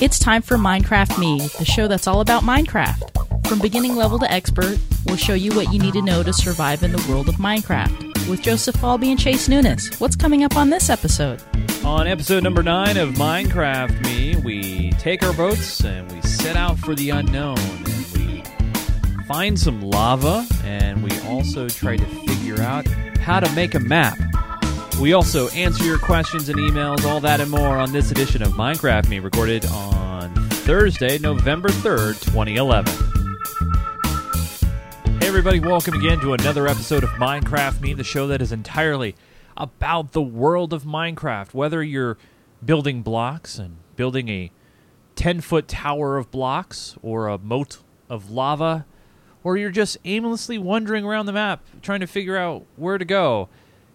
It's time for Minecraft Me, the show that's all about Minecraft. From beginning level to expert, we'll show you what you need to know to survive in the world of Minecraft. With Joseph Falbey and Chase Nunes, what's coming up on this episode? On episode number 9 of Minecraft Me, we take our boats and we set out for the unknown. And we find some lava, and we also try to figure out how to make a map. We also answer your questions and emails, all that and more on this edition of Minecraft Me, recorded on Thursday, November 3rd, 2011. Hey everybody, welcome again to another episode of Minecraft Me, the show that is entirely about the world of Minecraft. Whether you're building blocks and building a 10-foot tower of blocks or a moat of lava, or you're just aimlessly wandering around the map trying to figure out where to go,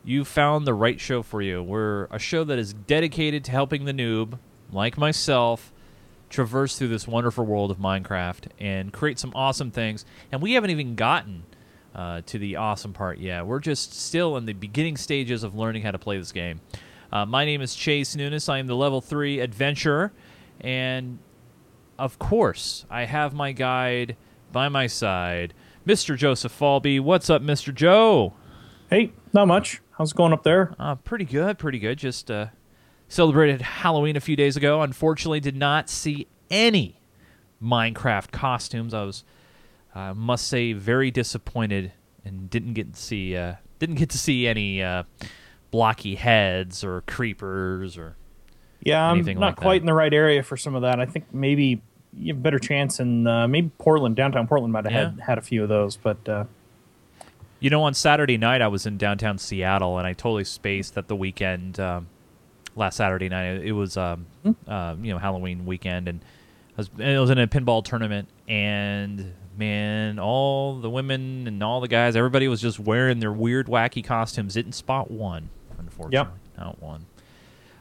you found the right show for you. We're a show that is dedicated to helping the noob, like myself, traverse through this wonderful world of Minecraft and create some awesome things. And we haven't even gotten to the awesome part yet. We're just still in the beginning stages of learning how to play this game. My name is Chase Nunes. I am the level 3 adventurer. And, of course, I have my guide by my side, Mr. Joseph Falbey. What's up, Mr. Joe? Hey, not much. How's it going up there? Pretty good. Just celebrated Halloween a few days ago. Unfortunately, did not see any Minecraft costumes. I was, must say, very disappointed and didn't get to see any blocky heads or creepers or anything like that. Yeah, I'm not quite in the right area for some of that. I think maybe you have a better chance in maybe Portland, downtown Portland might have had a few of those, but... You know, on Saturday night, I was in downtown Seattle, and I totally spaced that the weekend, last Saturday night. It was, Halloween weekend, and I was in a pinball tournament, and, man, all the women and all the guys, everybody was just wearing their weird, wacky costumes. Didn't spot one, unfortunately. Yep. Not one.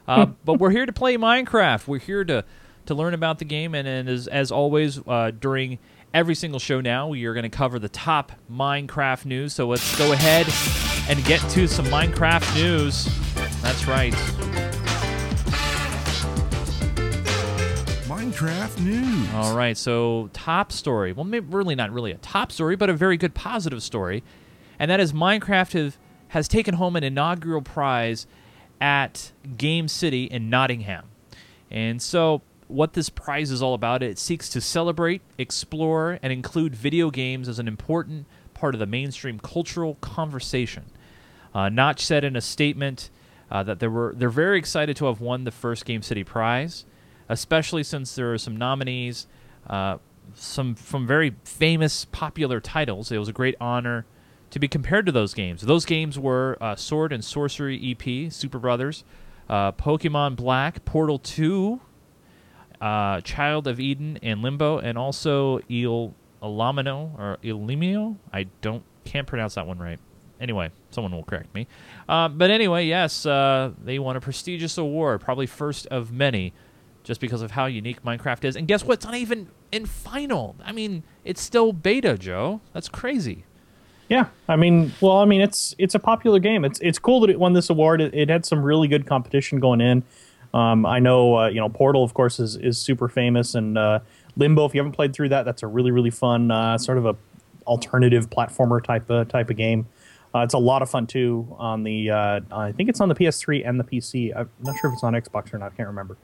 But we're here to play Minecraft. We're here to learn about the game, and as always, during... every single show now, we are going to cover the top Minecraft news, so let's go ahead and get to some Minecraft news. That's right. Minecraft news. All right, so top story. Well, maybe really not really a top story, but a very good positive story, and that is Minecraft has taken home an inaugural prize at Game City in Nottingham. And so... what this prize is all about, it seeks to celebrate, explore, and include video games as an important part of the mainstream cultural conversation. Notch said in a statement that they're very excited to have won the first Game City prize, especially since there are some nominees, some from very famous, popular titles. It was a great honor to be compared to those games. Those games were Sword and Sorcery EP, Super Brothers, Pokemon Black, Portal 2... Child of Eden and Limbo, and also Il Alamino or Il Alamino. I can't pronounce that one right. Anyway, someone will correct me. But anyway, yes, they won a prestigious award, probably first of many, just because of how unique Minecraft is. And guess what? It's not even in final. I mean, it's still beta, Joe. That's crazy. Yeah, I mean, it's a popular game. It's cool that it won this award. It had some really good competition going in. I know, Portal, of course, is super famous, and Limbo, if you haven't played through that, that's a really, really fun sort of a alternative platformer type of game. It's a lot of fun, too, on the, I think it's on the PS3 and the PC. I'm not sure if it's on Xbox or not, I can't remember.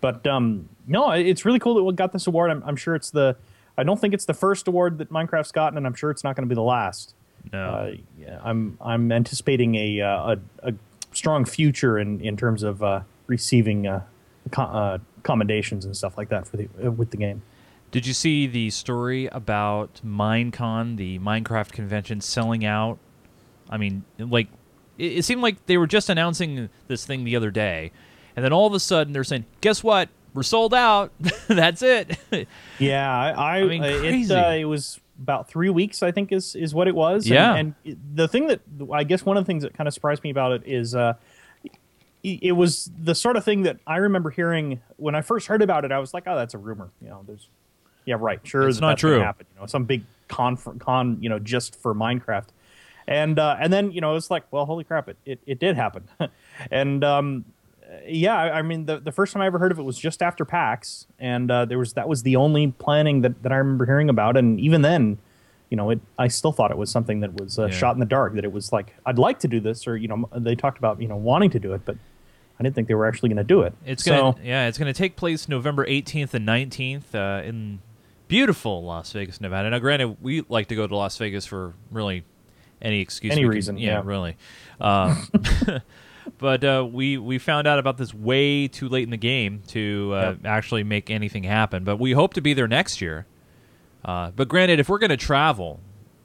But, no, it's really cool that we got this award. I'm sure it's I don't think it's the first award that Minecraft's gotten, and I'm sure it's not going to be the last. No. Yeah, I'm anticipating a strong future in terms of... receiving commendations and stuff like that for the with the game. Did you see the story about Minecon, the Minecraft convention, selling out? I mean, like, it seemed like they were just announcing this thing the other day, and then all of a sudden they're saying, "Guess what? We're sold out. That's it." Yeah, I mean, crazy. It was about 3 weeks, I think, is what it was. Yeah, and the thing that I guess one of the things that kind of surprised me about it is. It was the sort of thing that I remember hearing when I first heard about it. I was like, "Oh, that's a rumor." You know, there's, yeah, right, sure, it's not true. Happen, you know, some big con, you know, just for Minecraft, and then you know, it's like, well, holy crap, it did happen, and yeah, I mean, the first time I ever heard of it was just after PAX, and that was the only planning that I remember hearing about. And even then, you know, I still thought it was something that was shot in the dark. That it was like, I'd like to do this, or, you know, they talked about, you know, wanting to do it, but I didn't think they were actually going to do it. It's going to take place November 18th and 19th in beautiful Las Vegas, Nevada. Now, granted, we like to go to Las Vegas for really any excuse, any reason. Really. But we found out about this way too late in the game to actually make anything happen. But we hope to be there next year. But granted, if we're going to travel,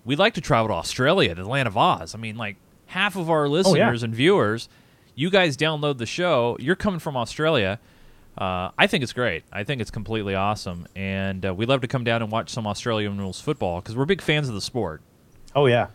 we'd like to travel to Australia, to the Land of Oz. I mean, like, half of our listeners and viewers, you guys download the show. You're coming from Australia. I think it's great. I think it's completely awesome. And we'd love to come down and watch some Australian rules football because we're big fans of the sport. Oh, yeah.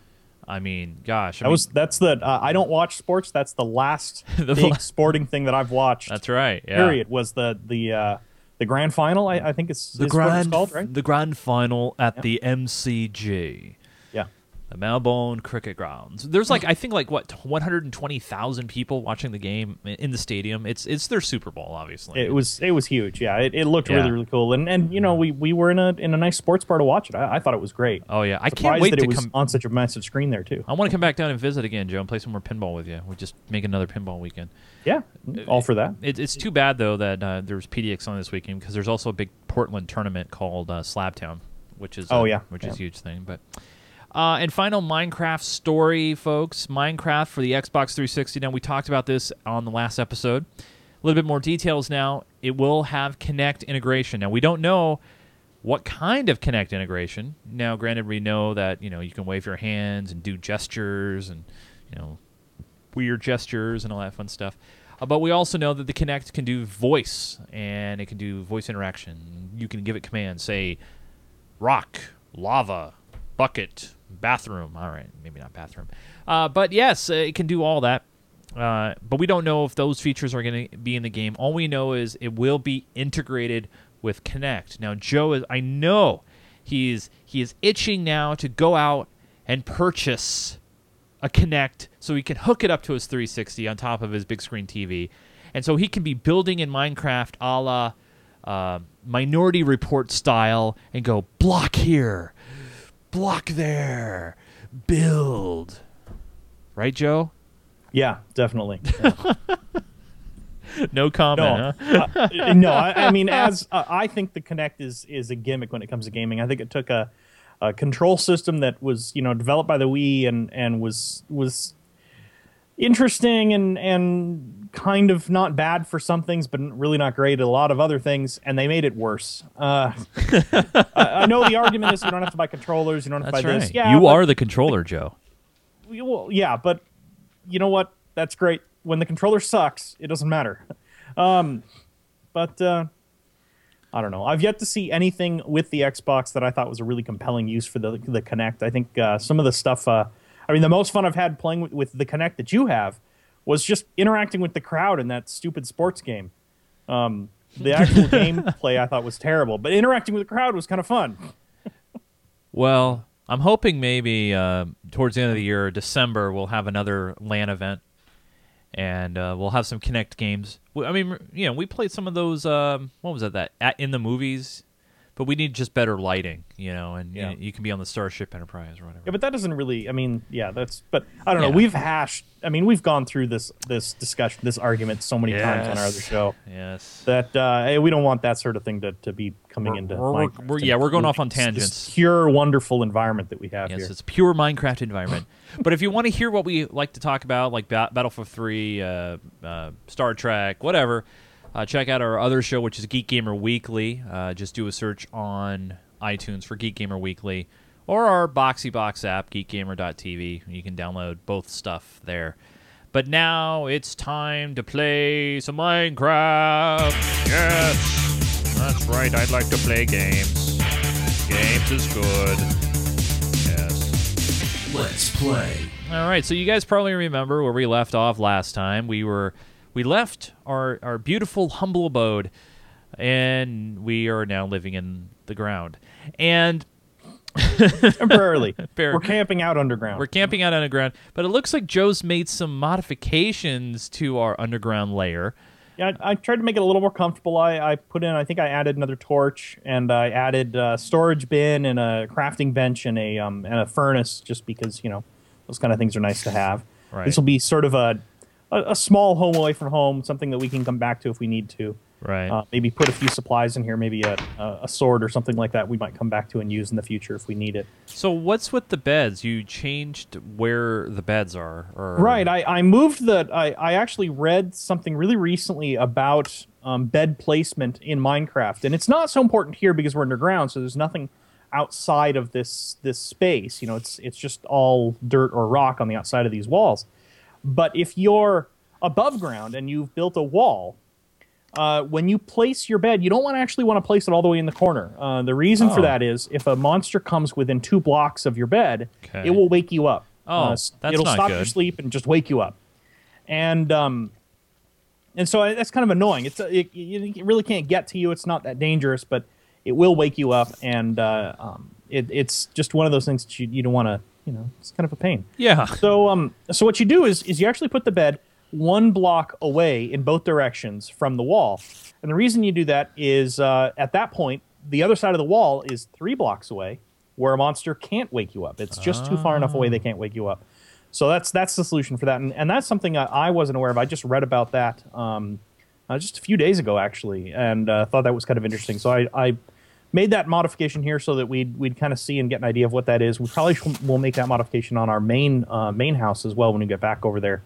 I mean, gosh. I don't watch sports. That's the last big sporting thing that I've watched. That's right. Yeah. Period. Was the grand final, I think it's the grand, called, right? The grand final at the MCG. Yeah. The Melbourne Cricket Grounds. There's like, I think like, what, 120,000 people watching the game in the stadium. It's their Super Bowl, obviously. It was huge. Yeah. It looked really, really cool. And you know, we were in a nice sports bar to watch it. I thought it was great. Oh yeah. I can't wait to come on such a massive screen there too. I want to come back down and visit again, Joe, and play some more pinball with you. We'll just make another pinball weekend. Yeah. All for that. It's too bad though that there's PDX on this weekend because there's also a big Portland tournament called Slabtown, which is which is a huge thing, but and final Minecraft story, folks. Minecraft for the Xbox 360. Now, we talked about this on the last episode. A little bit more details now. It will have Kinect integration. Now, we don't know what kind of Kinect integration. Now, granted, we know that, you know, you can wave your hands and do gestures and, you know, weird gestures and all that fun stuff. But we also know that the Kinect can do voice, and it can do voice interaction. You can give it commands, say, rock, lava, bucket, bathroom. All right, maybe not bathroom. But yes, it can do all that. But we don't know if those features are going to be in the game. All we know is it will be integrated with Kinect. Now, Joe, I know he is itching now to go out and purchase a Kinect so he can hook it up to his 360 on top of his big screen TV. And so he can be building in Minecraft a la Minority Report style and go block here, block there, build. Right, Joe? Yeah, definitely. Yeah. No comment. No, huh? No, I mean, as I think the Kinect is a gimmick when it comes to gaming. I think it took a control system that was, you know, developed by the Wii and was interesting and kind of not bad for some things, but really not great at a lot of other things, and they made it worse. I know the argument is you don't have to buy controllers, you don't have to buy this. Yeah, you are the controller, Joe. Well, yeah, but you know what? That's great. When the controller sucks, it doesn't matter. But I don't know. I've yet to see anything with the Xbox that I thought was a really compelling use for the Kinect. I think some of the stuff... I mean, the most fun I've had playing with the Kinect that you have was just interacting with the crowd in that stupid sports game. The actual gameplay I thought was terrible, but interacting with the crowd was kind of fun. Well, I'm hoping maybe towards the end of the year, December, we'll have another LAN event, and we'll have some Kinect games. I mean, you know, we played some of those, what was that in the movies? But we need just better lighting, you know, and you can be on the Starship Enterprise or whatever. Yeah, but that doesn't really, I mean, yeah, that's, but I don't know. We've hashed, I mean, we've gone through this discussion, this argument so many times on our other show. Yes. That hey, we don't want that sort of thing to be coming into Minecraft. We're going off on tangents. This pure, wonderful environment that we have here. Yes, it's pure Minecraft environment. But if you want to hear what we like to talk about, like Battlefield 3, Star Trek, whatever, check out our other show, which is Geek Gamer Weekly. Just do a search on iTunes for Geek Gamer Weekly or our Boxy Box app, geekgamer.tv. You can download both stuff there. But now it's time to play some Minecraft. Yes, that's right. I'd like to play games. Games is good. Yes. Let's play. All right, so you guys probably remember where we left off last time. We left our beautiful, humble abode, and we are now living in the ground. And temporarily. We're camping out underground. We're camping out underground. But it looks like Joe's made some modifications to our underground layer. Yeah, I tried to make it a little more comfortable. I put in, I think I added another torch, and I added a storage bin and a crafting bench and a furnace, just because, you know, those kind of things are nice to have. Right. This will be sort of a small home away from home, something that we can come back to if we need to. Right. Maybe put a few supplies in here, maybe a sword or something like that we might come back to and use in the future if we need it. So what's with the beds? You changed where the beds are. Right. I moved the... I actually read something really recently about bed placement in Minecraft. And it's not so important here because we're underground, so there's nothing outside of this space. You know, it's just all dirt or rock on the outside of these walls. But if you're above ground and you've built a wall... when you place your bed, you don't want to place it all the way in the corner. The reason for that is if a monster comes within 2 blocks of your bed, it will wake you up. Oh, that's not good. It'll stop your sleep and just wake you up. And so that's kind of annoying. It really can't get to you. It's not that dangerous, but it will wake you up. And it's just one of those things that you don't want to, you know, it's kind of a pain. Yeah. So so what you do is you actually put the bed 1 block away in both directions from the wall. And the reason you do that is at that point, the other side of the wall is 3 blocks away where a monster can't wake you up. It's just too far enough away they can't wake you up. So that's the solution for that. And that's something I wasn't aware of. I just read about that just a few days ago, actually, and thought that was kind of interesting. So I made that modification here so that we'd kind of see and get an idea of what that is. We probably will make that modification on our main house as well when we get back over there.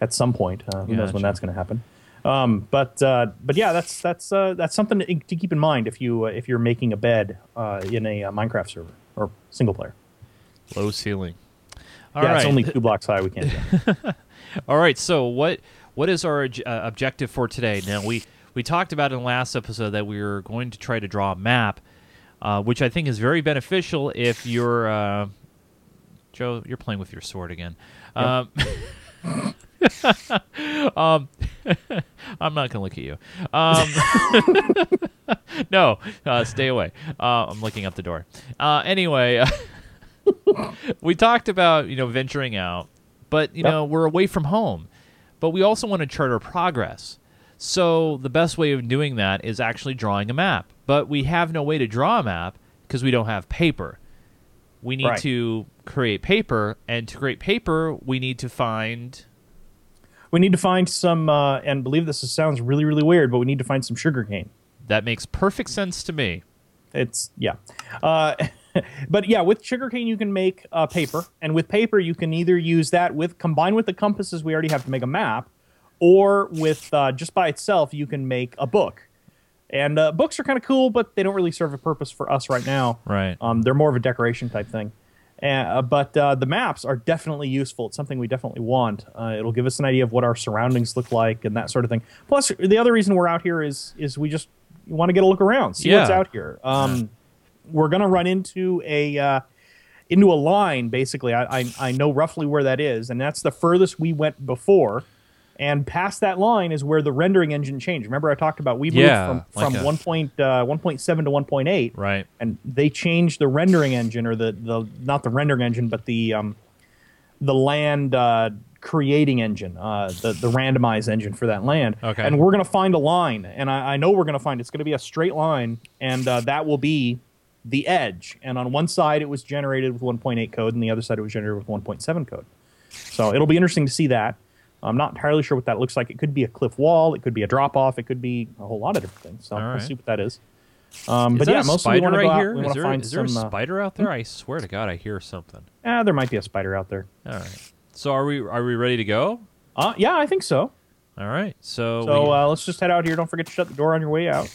At some point, who knows when that's going to happen? But yeah, that's something to keep in mind if you're making a bed in a Minecraft server or single player. Low ceiling. All right. It's only 2 blocks high. We can't do that. All right. So what is our objective for today? Now we talked about in the last episode that we were going to try to draw a map, which I think is very beneficial if you're Joe. You're playing with your sword again. Yep. I'm not going to look at you. No, stay away. I'm looking out the door. Anyway, we talked about, you know, venturing out, but, you know, we're away from home. But we also want to chart our progress. So the best way of doing that is actually drawing a map. But we have no way to draw a map because we don't have paper. We need to create paper. And to create paper, we need to find... We need to find some, and believe this sounds really, really weird, but we need to find some sugarcane. That makes perfect sense to me. But yeah, with sugarcane you can make paper, and with paper you can either use that combined with the compasses we already have to make a map, or with just by itself you can make a book. And books are kind of cool, but they don't really serve a purpose for us right now. Right. They're more of a decoration type thing. But the maps are definitely useful. It's something we definitely want. It'll give us an idea of what our surroundings look like and that sort of thing. Plus, the other reason we're out here is we just want to get a look around, see what's out here. We're going to run into a line, basically. I know roughly where that is, and that's the furthest we went before. And past that line is where the rendering engine changed. Remember I talked about we moved from 1.7 to 1.8. Right. And they changed the rendering engine, or the not the rendering engine, but the land creating engine, the randomized engine for that land. Okay. And we're going to find a line. And I know we're going to find it's going to be a straight line, and that will be the edge. And on one side it was generated with 1.8 code, and the other side it was generated with 1.7 code. So it'll be interesting to see that. I'm not entirely sure what that looks like. It could be a cliff wall. It could be a drop-off. It could be a whole lot of different things. So we'll see what that is. But yeah, mostly we want to go out. Is there a spider out there? I swear to God, I hear something. There might be a spider out there. All right. So are we ready to go? Yeah, I think so. All right. So let's just head out here. Don't forget to shut the door on your way out.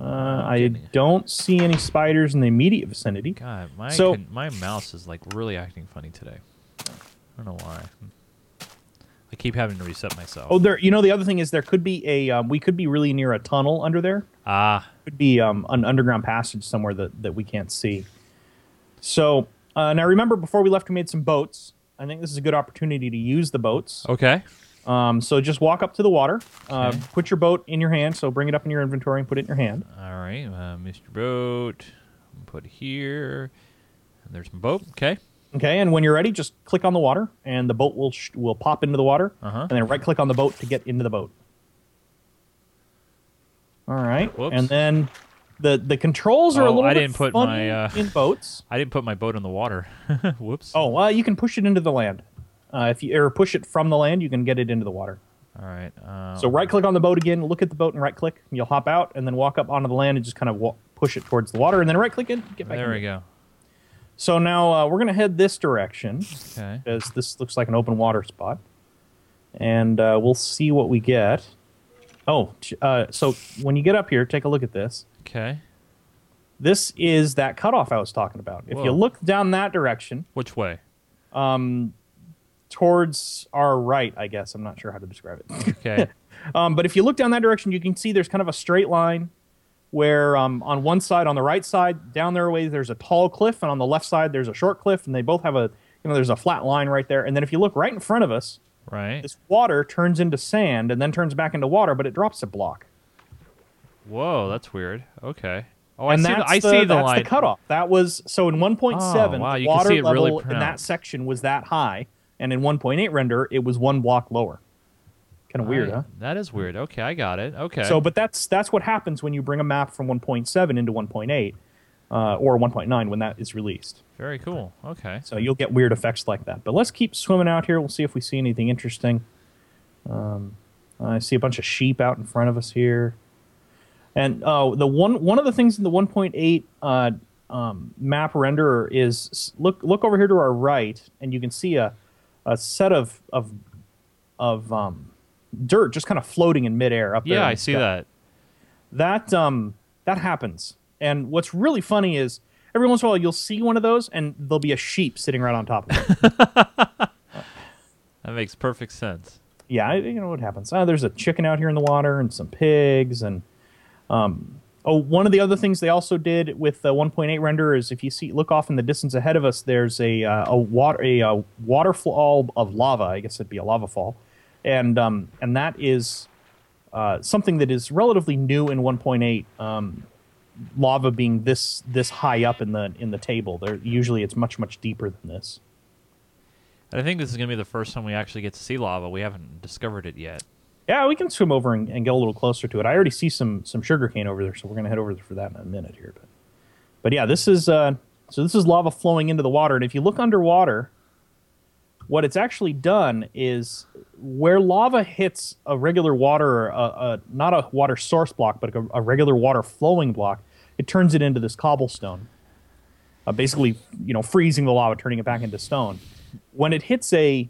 I don't see any spiders in the immediate vicinity. God, my mouse is like really acting funny today. I don't know why. I keep having to reset myself. Oh, there. You know, the other thing is there could be we could be really near a tunnel under there. Could be an underground passage somewhere that we can't see. So now remember, before we left, we made some boats. I think this is a good opportunity to use the boats. Okay. So just walk up to the water. Put your boat in your hand. So bring it up in your inventory and put it in your hand. All right, Mr. Boat. Put it here. And there's my boat. Okay. Okay, and when you're ready, just click on the water, and the boat will pop into the water, and then right-click on the boat to get into the boat. All right. Whoops. And then the controls are a little bit funny in boats. I didn't put my boat in the water. Whoops. Oh, well, you can push it into the land. If you or push it from the land, you can get it into the water. All right. So right-click on the boat again, look at the boat and right-click. You'll hop out and then walk up onto the land and just kind of push it towards the water and then right-click and get back in. There we go. So now we're going to head this direction because this looks like an open water spot. And we'll see what we get. Oh, so when you get up here, take a look at this. Okay. This is that cutoff I was talking about. Whoa. If you look down that direction. Which way? Towards our right, I guess. I'm not sure how to describe it. Okay. But if you look down that direction, you can see there's kind of a straight line where on one side, on the right side, down their way, there's a tall cliff, and on the left side, there's a short cliff, and they both have a, you know, there's a flat line right there. And then if you look right in front of us, right, this water turns into sand and then turns back into water, but it drops a block. Whoa, that's weird. Okay. Oh, and I see the line. That's the cutoff. That was, so in 1.7, wow, the water level really in that section was that high, and in 1.8 render, it was one block lower. Kind of weird, huh? That is weird. Okay, I got it. Okay. So, but that's what happens when you bring a map from 1.7 into 1.8 or 1.9 when that is released. Very cool. Okay. So you'll get weird effects like that. But let's keep swimming out here. We'll see if we see anything interesting. I see a bunch of sheep out in front of us here. And the one of the things in the 1.8 map renderer is look over here to our right, and you can see a set of dirt just kind of floating in midair up there. Yeah, I see that. That happens. And what's really funny is every once in a while you'll see one of those, and there'll be a sheep sitting right on top of it. That makes perfect sense. Yeah, you know what happens. There's a chicken out here in the water, and some pigs, and one of the other things they also did with the 1.8 render is if you see, look off in the distance ahead of us, there's a waterfall of lava. I guess it'd be a lava fall, and that is something that is relatively new in 1.8. Lava being this high up in the table. Usually it's much deeper than this. I think this is going to be the first time we actually get to see lava. We haven't discovered it yet. Yeah, we can swim over and get a little closer to it. I already see some sugarcane over there, so we're going to head over there for that in a minute here. But yeah, this is so this is lava flowing into the water, and if you look underwater, what it's actually done is where lava hits a regular water, not a water source block, but a regular water flowing block, it turns it into this cobblestone. Basically, you know, freezing the lava, turning it back into stone. When it hits a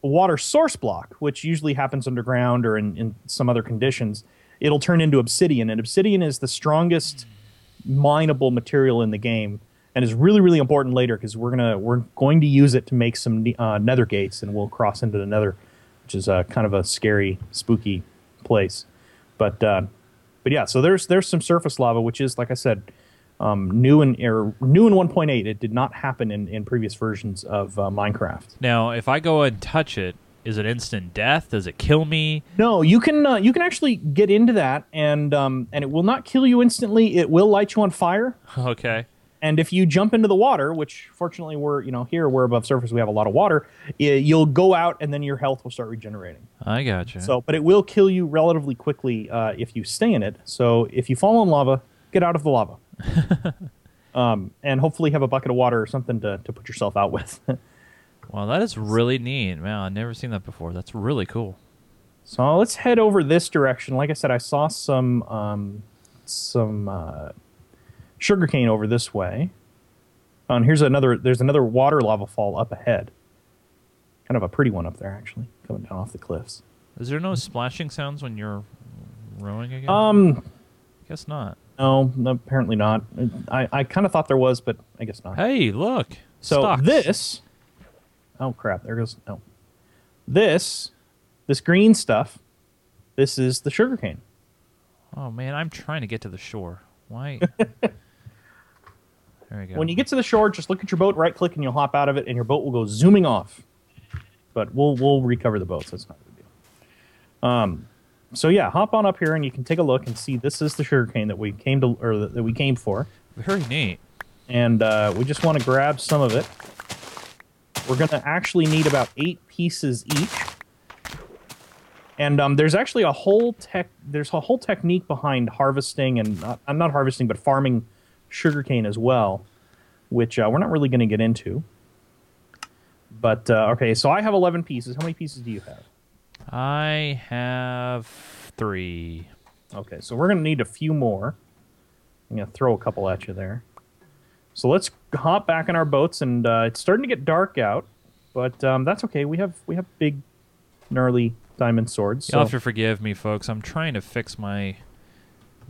water source block, which usually happens underground or in some other conditions, it'll turn into obsidian, and obsidian is the strongest mineable material in the game and is really important later because we're going to use it to make some nether gates, and we'll cross into the nether, which is kind of a scary, spooky place. But yeah, so there's some surface lava, which is, like I said, new in 1.8. It did not happen in previous versions of Minecraft. Now, if I go and touch it, is it instant death? Does it kill me? No, you can actually get into that, and it will not kill you instantly. It will light you on fire. Okay. And if you jump into the water, which fortunately we're above surface, we have a lot of water, you'll go out and then your health will start regenerating. I gotcha. So, but it will kill you relatively quickly if you stay in it. So if you fall in lava, get out of the lava. And hopefully have a bucket of water or something to put yourself out with. Wow, that is really neat. Man, I've never seen that before. That's really cool. So let's head over this direction. Like I said, I saw some sugarcane over this way. And there's another water lava fall up ahead. Kind of a pretty one up there, actually, coming down off the cliffs. Is there no splashing sounds when you're rowing again? I guess not. No, apparently not. I kind of thought there was, but I guess not. Hey, look. So stocks. This... Oh, crap. There goes... No. This green stuff, this is the sugarcane. Oh, man. I'm trying to get to the shore. Why? There we go. When you get to the shore, just look at your boat, right-click, and you'll hop out of it, and your boat will go zooming off. But we'll recover the boat, so it's not a big deal. So yeah, hop on up here and you can take a look and see. This is the sugarcane that we came to, or that we came for. Very neat. And we just want to grab some of it. We're gonna actually need about 8 pieces each. And there's actually a whole technique behind harvesting and not harvesting, but farming sugarcane as well, which we're not really going to get into. But okay, so I have 11 pieces. How many pieces do you have? I have 3. Okay, so we're going to need a few more. I'm going to throw a couple at you there. So let's hop back in our boats, and it's starting to get dark out, but that's okay. We have big, gnarly diamond swords. So. You'll have to forgive me, folks. I'm trying to fix my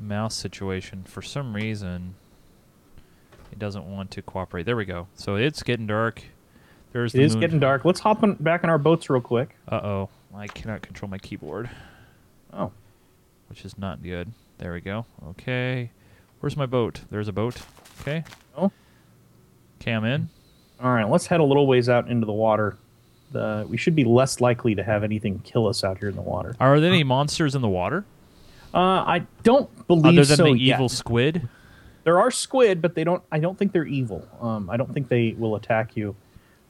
mouse situation. For some reason, it doesn't want to cooperate. There we go. So it's getting dark. There's the moon. It is getting dark. Let's hop back in our boats real quick. Uh-oh. I cannot control my keyboard. Oh. Which is not good. There we go. Okay. Where's my boat? There's a boat. Okay. Oh. Okay, I'm in. All right. Let's head a little ways out into the water. We should be less likely to have anything kill us out here in the water. Are there any monsters in the water? I don't believe so. Other than the evil squid? There are squid, but they don't. I don't think they're evil. I don't think they will attack you.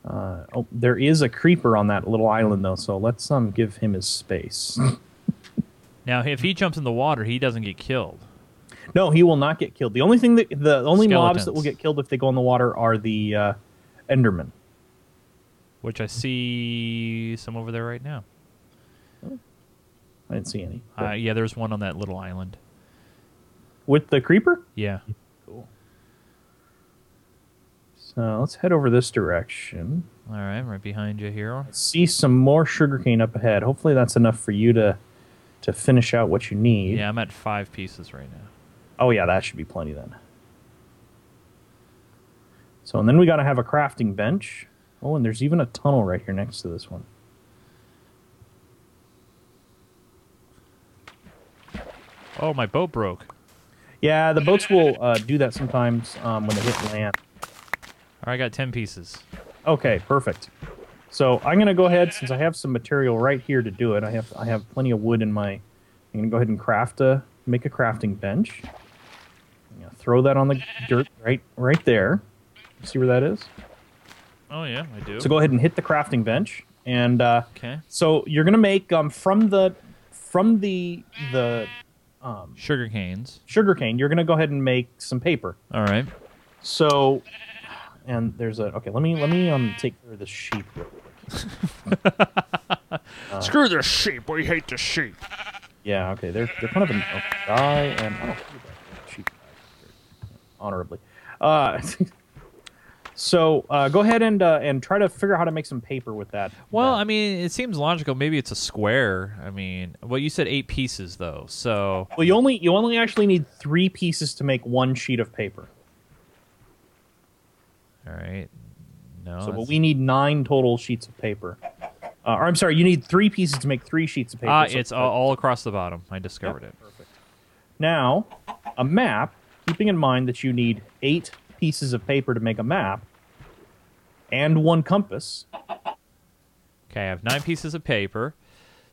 Oh, there is a creeper on that little island, though, so let's give him his space. Now, if he jumps in the water, he doesn't get killed. No, he will not get killed. The only thing that mobs that will get killed if they go in the water are the Endermen. Which I see some over there right now. Oh, I didn't see any. Yeah, there's one on that little island. With the creeper? Yeah. Cool. So let's head over this direction. All right, right behind you here. I see some more sugarcane up ahead. Hopefully that's enough for you to finish out what you need. Yeah, I'm at 5 pieces right now. Oh, yeah, that should be plenty then. So, and then we got to have a crafting bench. Oh, and there's even a tunnel right here next to this one. Oh, my boat broke. Yeah, the boats will do that sometimes when they hit land. All right, I got 10 pieces. Okay, perfect. So I'm going to go ahead, since I have some material right here to do it, I have plenty of wood in my... I'm going to go ahead and make a crafting bench. I'm going to throw that on the dirt right there. See where that is? Oh, yeah, I do. So go ahead and hit the crafting bench. And okay. So you're going to make, from the sugarcane, you're going to go ahead and make some paper. All right. So... And there's a... Okay, let me take care of the sheep real quick. Screw the sheep. We hate the sheep. Yeah, okay. They're kind of an... Okay, die and... Oh, sheep died. Honorably. So go ahead and try to figure out how to make some paper with that. Well, I mean, it seems logical. Maybe it's a square. I mean... Well, you said 8 pieces, though, so... Well, you only actually need 3 pieces to make 1 sheet of paper. All right. No. So, but we need 9 total sheets of paper. Or I'm sorry, you need 3 pieces to make 3 sheets of paper. So it's all across the bottom. I discovered it. Perfect. Now, a map. Keeping in mind that you need 8 pieces of paper to make a map, and 1 compass. Okay, I have 9 pieces of paper.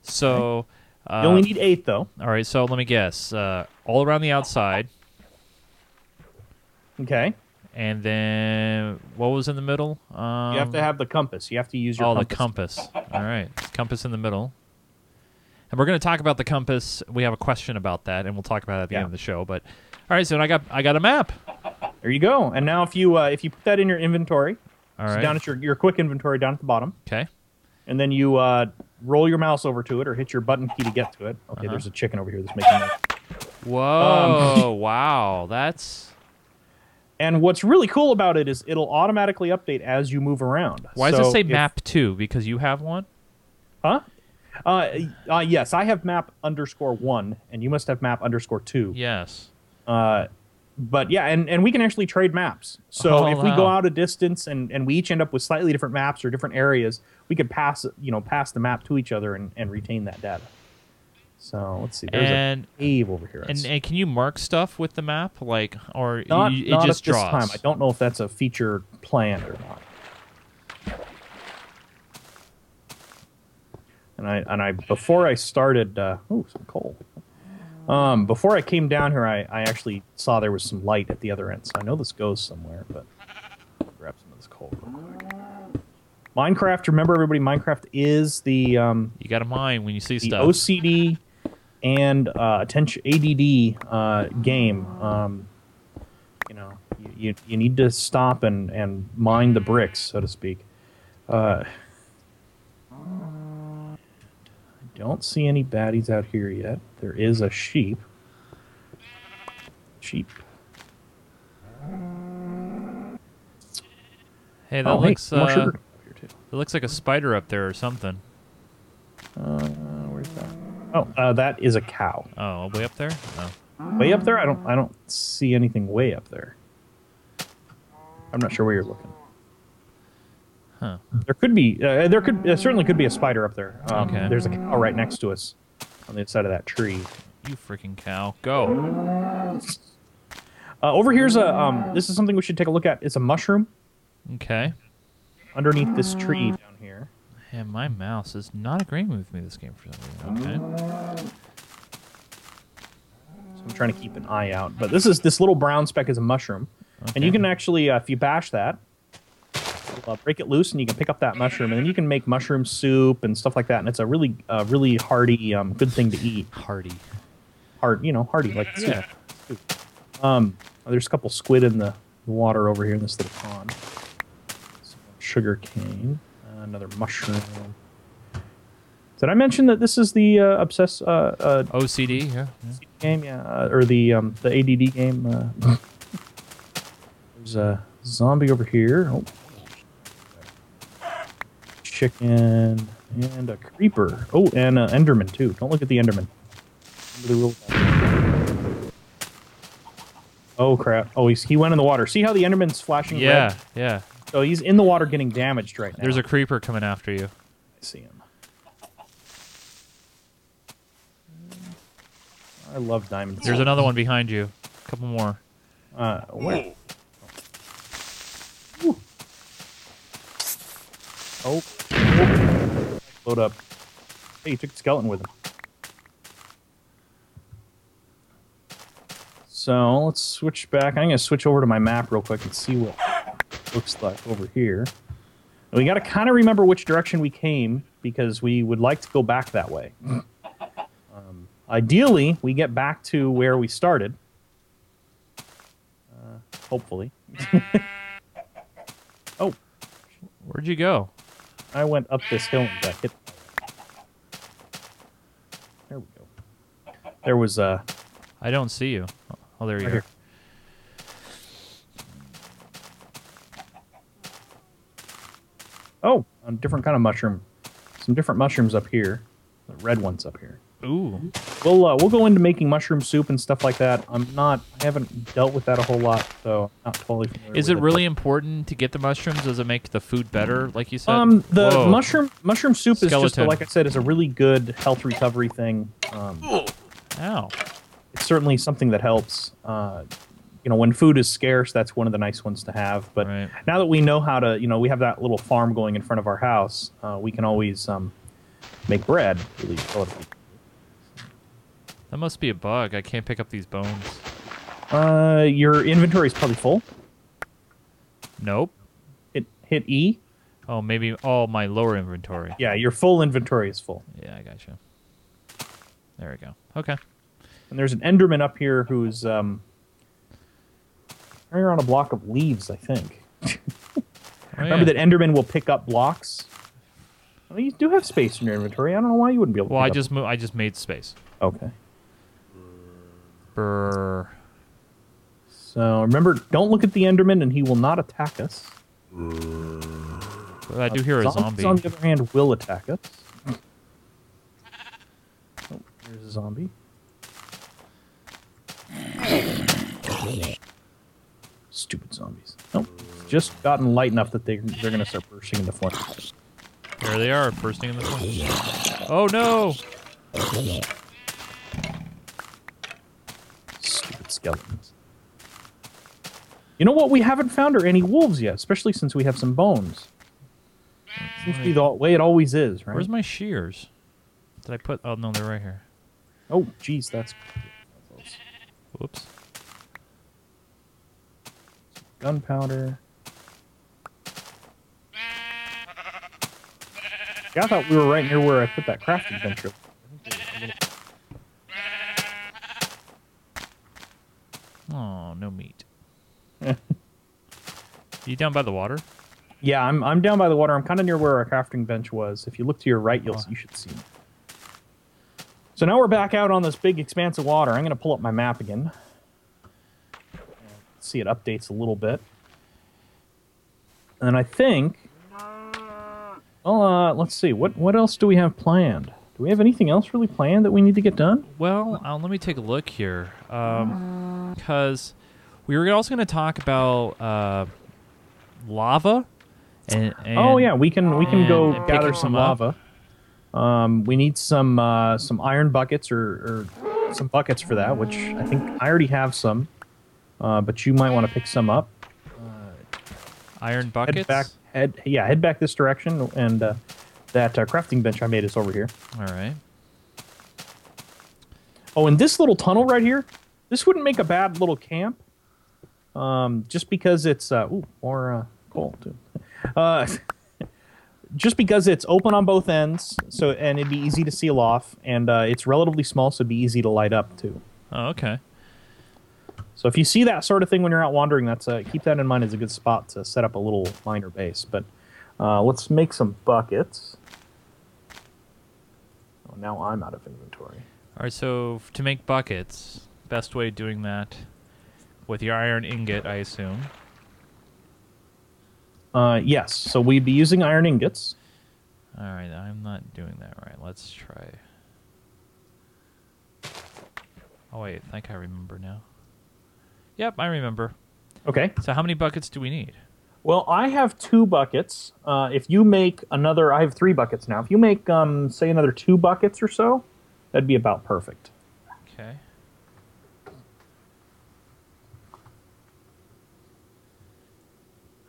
So you only need 8, though. All right. So let me guess. All around the outside. Okay. And then, what was in the middle? You have to have the compass. You have to use your compass. The compass. All right. Compass in the middle. And we're going to talk about the compass. We have a question about that, and we'll talk about it at the end of the show. But all right, so I got a map. There you go. And now if you put that in your inventory, all right. So down at your quick inventory down at the bottom. Okay. And then you roll your mouse over to it or hit your button key to get to it. Okay, there's a chicken over here that's making noise. Whoa. Wow. That's... And what's really cool about it is it'll automatically update as you move around. Why does it say map 2? Because you have one? Huh? Yes, I have map _1, and you must have map _2. Yes. But yeah, and we can actually trade maps. So if we go out a distance and we each end up with slightly different maps or different areas, we could pass the map to each other and retain that data. So let's see. There's a cave over here. And can you mark stuff with the map, like, or it just draws? Not at this time. I don't know if that's a feature planned or not. And I before I started, some coal. Before I came down here, I actually saw there was some light at the other end, so I know this goes somewhere. But I'll grab some of this coal real quick. Minecraft, remember everybody, Minecraft is the... you got to mine when you see the stuff. OCD and attention ADD game. You know, you need to stop and mine the bricks, so to speak. I don't see any baddies out here yet. There is a sheep. Hey, that looks... Hey, it looks like a spider up there or something. Where's that? Oh, that is a cow. Oh, way up there? Oh. Way up there? I don't see anything way up there. I'm not sure where you're looking. Huh. There certainly could be a spider up there. Okay. There's a cow right next to us on the inside of that tree. You freaking cow. Go. Over here's a... this is something we should take a look at. It's a mushroom. Okay. Underneath this tree down here. And my mouse is not agreeing with me this game for some reason. Okay. So I'm trying to keep an eye out. But this is this little brown speck is a mushroom. Okay. And you can actually, if you bash that, break it loose and you can pick up that mushroom. And then you can make mushroom soup and stuff like that. And it's a really, really hearty, good thing to eat. Hearty. You know, hearty. Like, yeah. There's a couple squid in the water over here in this little pond. Sugar cane, another mushroom. Did I mention that this is the OCD, OCD game, yeah, or the ADD game? There's a zombie over here. Oh. Chicken and a creeper. Oh, and an Enderman too. Don't look at the Enderman. Remember the rule. Oh crap! Oh, he went in the water. See how the Enderman's flashing red? Yeah. So he's in the water getting damaged right now. There's a creeper coming after you. I see him. I love diamonds. There's another one behind you. A couple more. Where? Oh. Oh. Load up. Hey, you took the skeleton with him. So let's switch back. I'm going to switch over to my map real quick and see what... looks like over here. And we got to kind of remember which direction we came because we would like to go back that way. Ideally, we get back to where we started. Hopefully. Oh. Where'd you go? I went up this hill and back. There we go. There was a... I don't see you. Oh, there you go. Oh, a different kind of mushroom. Some different mushrooms up here. The red ones up here. Ooh. We'll go into making mushroom soup and stuff like that. I haven't dealt with that a whole lot, so I'm not totally familiar. Is it really important to get the mushrooms? Does it make the food better, like you said? The mushroom soup is just, like I said, is a really good health recovery thing. Ow. It's certainly something that helps. You know, when food is scarce, that's one of the nice ones to have. But now that we know how to, you know, we have that little farm going in front of our house, we can always make bread. Really. That must be a bug. I can't pick up these bones. Your inventory is probably full. Nope. Hit E. Oh, maybe all my lower inventory. Yeah, your full inventory is full. Yeah, I got you. There we go. Okay. And there's an Enderman up here who's... around a block of leaves, I think. Remember that Enderman will pick up blocks. Well, you do have space in your inventory. I don't know why you wouldn't be able. Well, I just made space. Okay. Brr. So remember, don't look at the Enderman, and he will not attack us. But I do hear a zombie. On the other hand, will attack us. Oh, here's a zombie. Stupid zombies. Nope. Just gotten light enough that they're going to start bursting in the flame. There they are, bursting in the flame. Oh, no! Stupid skeletons. You know what? We haven't found any wolves yet, especially since we have some bones. Seems to be the way it always is, right? Where's my shears? Did I put... Oh, no, they're right here. Oh, jeez, that's... Whoops. Gunpowder. Yeah, I thought we were right near where I put that crafting bench. Oh, no meat. You down by the water? Yeah, I'm down by the water. I'm kind of near where our crafting bench was. If you look to your right, you should see it. So now we're back out on this big expanse of water. I'm going to pull up my map again. See, it updates a little bit. And I think... Well, let's see. What else do we have planned? Do we have anything else really planned that we need to get done? Well, let me take a look here. Because we were also going to talk about lava. And oh, yeah. We can go gather some lava. We need some iron buckets or some buckets for that, which I think I already have some. But you might want to pick some up. Iron buckets? Head back this direction, and that crafting bench I made is over here. All right. Oh, and this little tunnel right here, this wouldn't make a bad little camp, just because it's... more coal, too. Just because it's open on both ends, so and it'd be easy to seal off, and it's relatively small, so it'd be easy to light up, too. Oh, okay. So if you see that sort of thing when you're out wandering, that's keep that in mind as a good spot to set up a little minor base. But let's make some buckets. Oh, now I'm out of inventory. All right, so to make buckets, best way of doing that with your iron ingot, I assume. Yes, so we'd be using iron ingots. All right, I'm not doing that right. Let's try. Oh, wait, I think I remember now. Yep, I remember. Okay. So how many buckets do we need? Well, I have 2 buckets. If you make another... I have 3 buckets now. If you make, say, another 2 buckets or so, that'd be about perfect. Okay.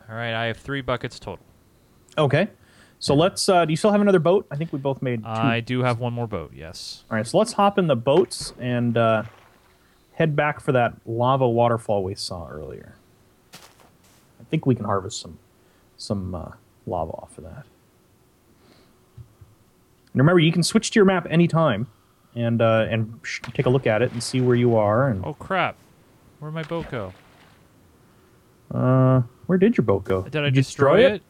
All right, I have 3 buckets total. Okay. So let's... do you still have another boat? I think we both made 2. I do have 1 more boat, yes. All right, so let's hop in the boats and... head back for that lava waterfall we saw earlier. I think we can harvest some lava off of that. And remember, you can switch to your map anytime and take a look at it and see where you are. And... Oh, crap. Where'd my boat go? Where did your boat go? Did I destroy it?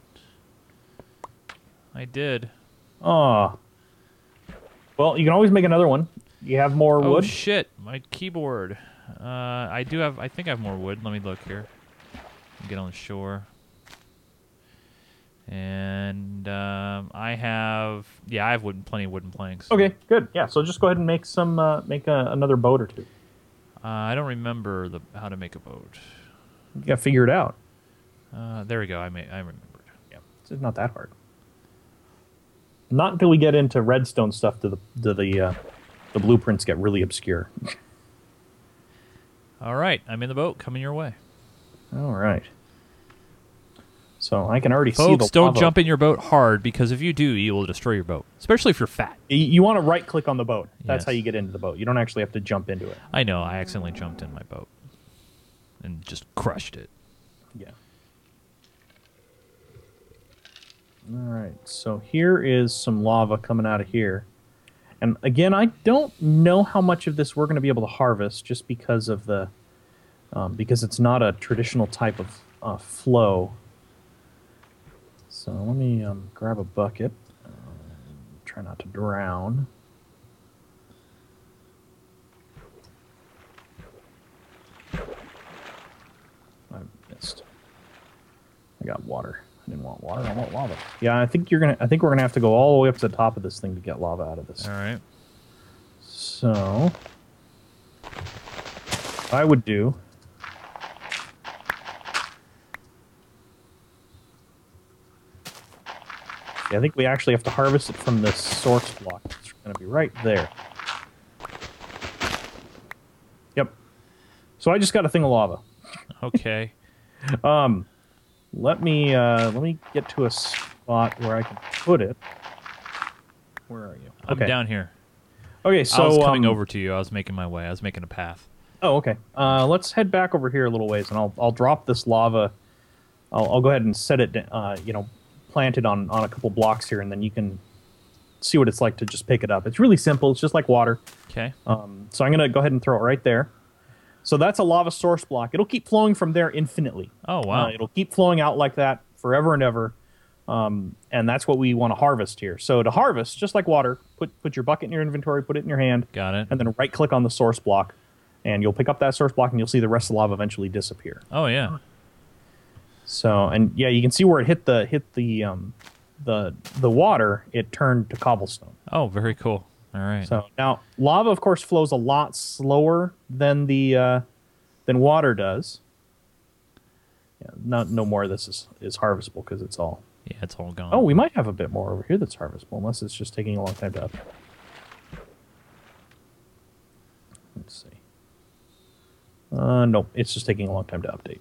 I did. Oh. Well, you can always make another one. You have more wood? Oh, shit. My keyboard. I do have... I think I have more wood. Let me look here. Get on the shore. And I have... Yeah, I have plenty of wooden planks. Okay, good. Yeah, so just go ahead and make some... another boat or two. I don't remember how to make a boat. You gotta figure it out. There we go. I remembered. Yeah, it's not that hard. Not until we get into redstone stuff The blueprints get really obscure. All right, I'm in the boat, coming your way. All right. So I can already see the Folks, don't jump in your boat hard, because if you do, you will destroy your boat, especially if you're fat. You want to right-click on the boat. That's how you get into the boat. You don't actually have to jump into it. I know. I accidentally jumped in my boat and just crushed it. Yeah. All right, so here is some lava coming out of here. And again, I don't know how much of this we're going to be able to harvest, just because of the, because it's not a traditional type of flow. So let me grab a bucket. Try not to drown. I missed. I got water. I didn't want water. I want lava. Yeah, I think we're gonna have to go all the way up to the top of this thing to get lava out of this. All right. So, what I would do. Yeah, I think we actually have to harvest it from this source block. It's gonna be right there. Yep. So I just got a thing of lava. Okay. Let me get to a spot where I can put it. Where are you? Okay. I'm down here. Okay, so I was coming over to you. I was making my way. I was making a path. Oh, okay. Let's head back over here a little ways, and I'll drop this lava. I'll go ahead and set it, plant it on a couple blocks here, and then you can see what it's like to just pick it up. It's really simple. It's just like water. Okay. So I'm going to go ahead and throw it right there. So that's a lava source block. It'll keep flowing from there infinitely. Oh, wow. It'll keep flowing out like that forever and ever. And that's what we want to harvest here. So to harvest, just like water, put your bucket in your inventory, put it in your hand. Got it. And then right-click on the source block, and you'll pick up that source block, and you'll see the rest of the lava eventually disappear. Oh, yeah. So, and yeah, you can see where it hit the water, it turned to cobblestone. Oh, very cool. All right. So now lava, of course, flows a lot slower than water does. Yeah, no more of this is harvestable because it's all. Yeah, it's all gone. Oh, we might have a bit more over here that's harvestable, unless it's just taking a long time to update. Let's see. Nope, it's just taking a long time to update.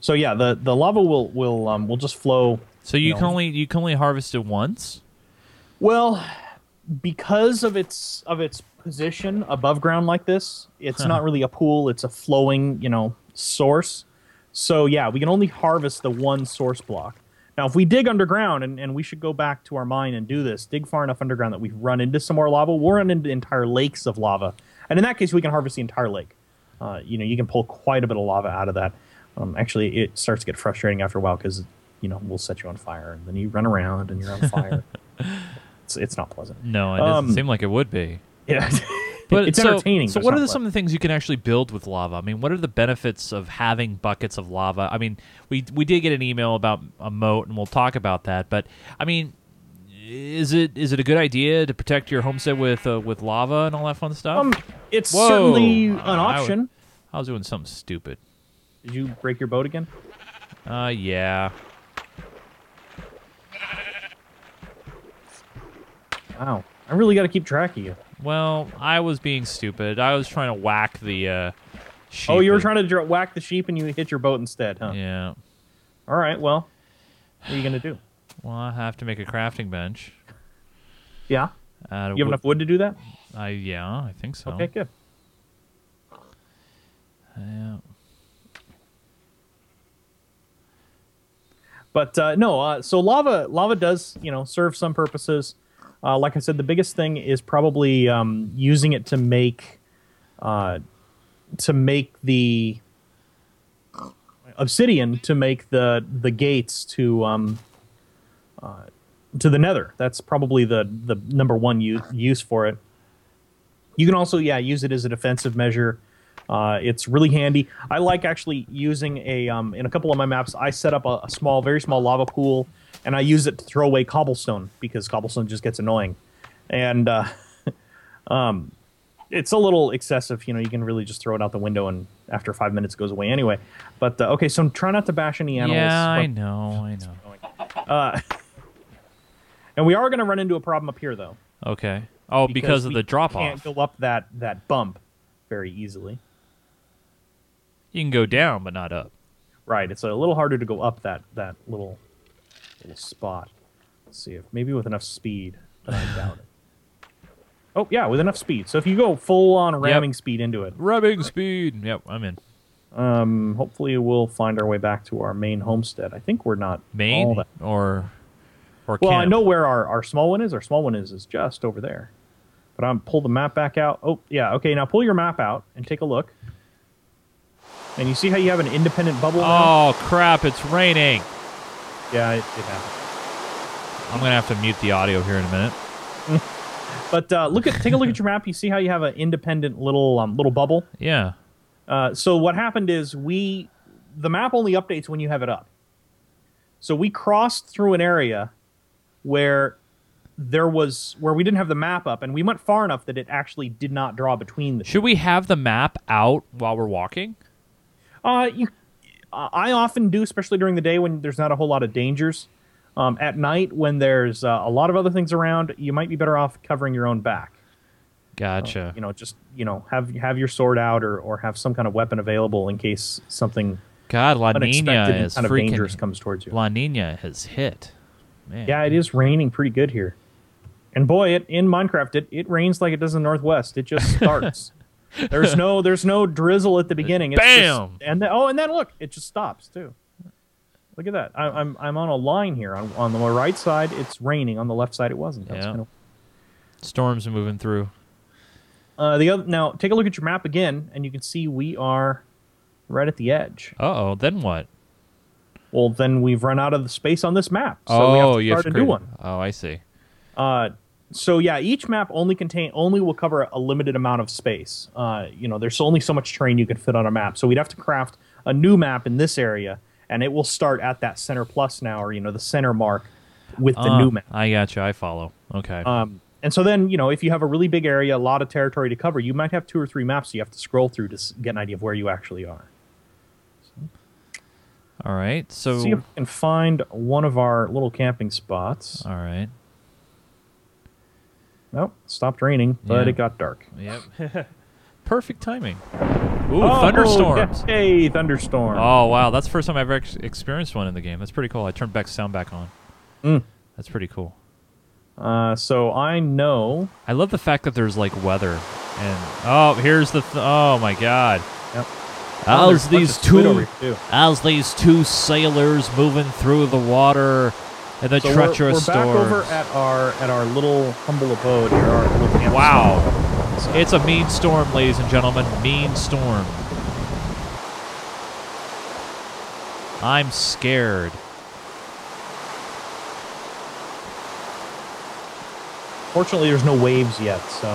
So yeah, the lava will just flow. So you can only harvest it once? Well, because of its position above ground like this, it's not really a pool, it's a flowing, source. So yeah, we can only harvest the one source block. Now, if we dig underground, and we should go back to our mine and do this, dig far enough underground that we run into some more lava, we'll run into entire lakes of lava. And in that case, we can harvest the entire lake. You can pull quite a bit of lava out of that. Actually, it starts to get frustrating after a while because, we'll set you on fire. And then you run around and you're on fire. It's not pleasant. No, it doesn't seem like it would be. Yeah. But it's entertaining. So what are some of the things you can actually build with lava? I mean, what are the benefits of having buckets of lava? I mean, we did get an email about a moat, and we'll talk about that. But, I mean, is it a good idea to protect your homestead with lava and all that fun stuff? It's certainly an option. I was doing something stupid. Did you break your boat again? Yeah. Wow. I really got to keep track of you. Well, I was being stupid. I was trying to whack the sheep. Oh, you were trying to whack the sheep and you hit your boat instead, huh? Yeah. All right, well, what are you going to do? Well, I have to make a crafting bench. Yeah? You have enough wood to do that? Yeah, I think so. Okay, good. Yeah. But, so lava does, serve some purposes. Like I said, the biggest thing is probably using it to make the obsidian to make the gates to the Nether. That's probably the number one use for it. You can also use it as a defensive measure. It's really handy. I like actually using in a couple of my maps. I set up a small, very small lava pool. And I use it to throw away cobblestone because cobblestone just gets annoying, and it's a little excessive. You can really just throw it out the window, and after 5 minutes, it goes away anyway. But okay, so try not to bash any animals. Yeah, I know. And we are going to run into a problem up here, though. Okay. Oh, because of the drop off. Can't go up that bump very easily. You can go down, but not up. Right. It's a little harder to go up that little spot. Let's see if maybe with enough speed. But I doubt it. Oh yeah, with enough speed. So if you go full on ramming speed into it. Ramming speed. Yep, I'm in. Hopefully we'll find our way back to our main homestead. I think we're not main all that. Or well, camp. I know where our small one is. Our small one is just over there. But I'm pull the map back out. Oh yeah, okay. Now pull your map out and take a look. And you see how you have an independent bubble? Oh crap! It's raining. Yeah, it happens. I'm going to have to mute the audio here in a minute. But take a look at your map. You see how you have an independent little bubble? Yeah. So what happened is the map only updates when you have it up. So we crossed through an area where we didn't have the map up, and we went far enough that it actually did not draw between the two. Should we have the map out while we're walking? I often do, especially during the day when there's not a whole lot of dangers. At night, when there's a lot of other things around, you might be better off covering your own back. Gotcha. Have your sword out or have some kind of weapon available in case something unexpected and kind of dangerous comes towards you. La Nina has hit. Man. Yeah, it is raining pretty good here. And boy, in Minecraft, it rains like it does in the Northwest. It just starts. There's no drizzle at the beginning. It's bam! Just, and then look, it just stops too. Look at that. I'm on a line here on the right side. It's raining on the left side. It wasn't. That's kind of, Storms are moving through. Now, take a look at your map again, and you can see we are right at the edge. Uh-oh, then what? Well, then we've run out of the space on this map, so we have to start a new one. Oh, I see. So, yeah, each map only will cover a limited amount of space. There's only so much terrain you can fit on a map, so we'd have to craft a new map in this area, and it will start at that center plus now, or, the center mark with the new map. I gotcha. I follow. Okay. And so then, if you have a really big area, a lot of territory to cover, you might have 2 or 3 maps you have to scroll through to get an idea of where you actually are. All right. So see if we can find one of our little camping spots. All right. Nope. Stopped raining, but it got dark. Yep. Perfect timing. Ooh, thunderstorms. Hey, thunderstorm. Oh, wow. That's the first time I've ever experienced one in the game. That's pretty cool. I turned sound back on. Mm. That's pretty cool. So I know. I love the fact that there's, weather. And here's the... oh, my God. Yep. How's these two sailors moving through the water in the treacherous storm? We're back over at our little humble abode here. Wow. So. It's a mean storm, ladies and gentlemen. Mean storm. I'm scared. Fortunately, there's no waves yet, so...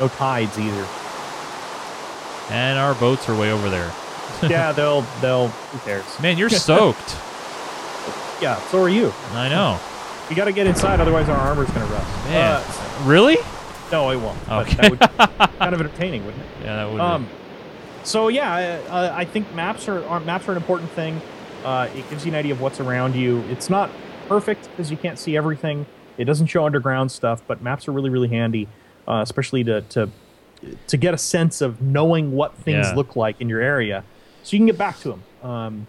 No tides either. And our boats are way over there. Yeah, who cares? Man, you're soaked. Yeah, so are you. I know. You got to get inside, otherwise our armor's going to rust. Man. Really? No, it won't. Okay. But that would be kind of entertaining, wouldn't it? Yeah, that would be. So, yeah, I think maps are an important thing. It gives you an idea of what's around you. It's not perfect because you can't see everything. It doesn't show underground stuff, but maps are really, really handy, especially to get a sense of knowing what things look like in your area, so you can get back to them.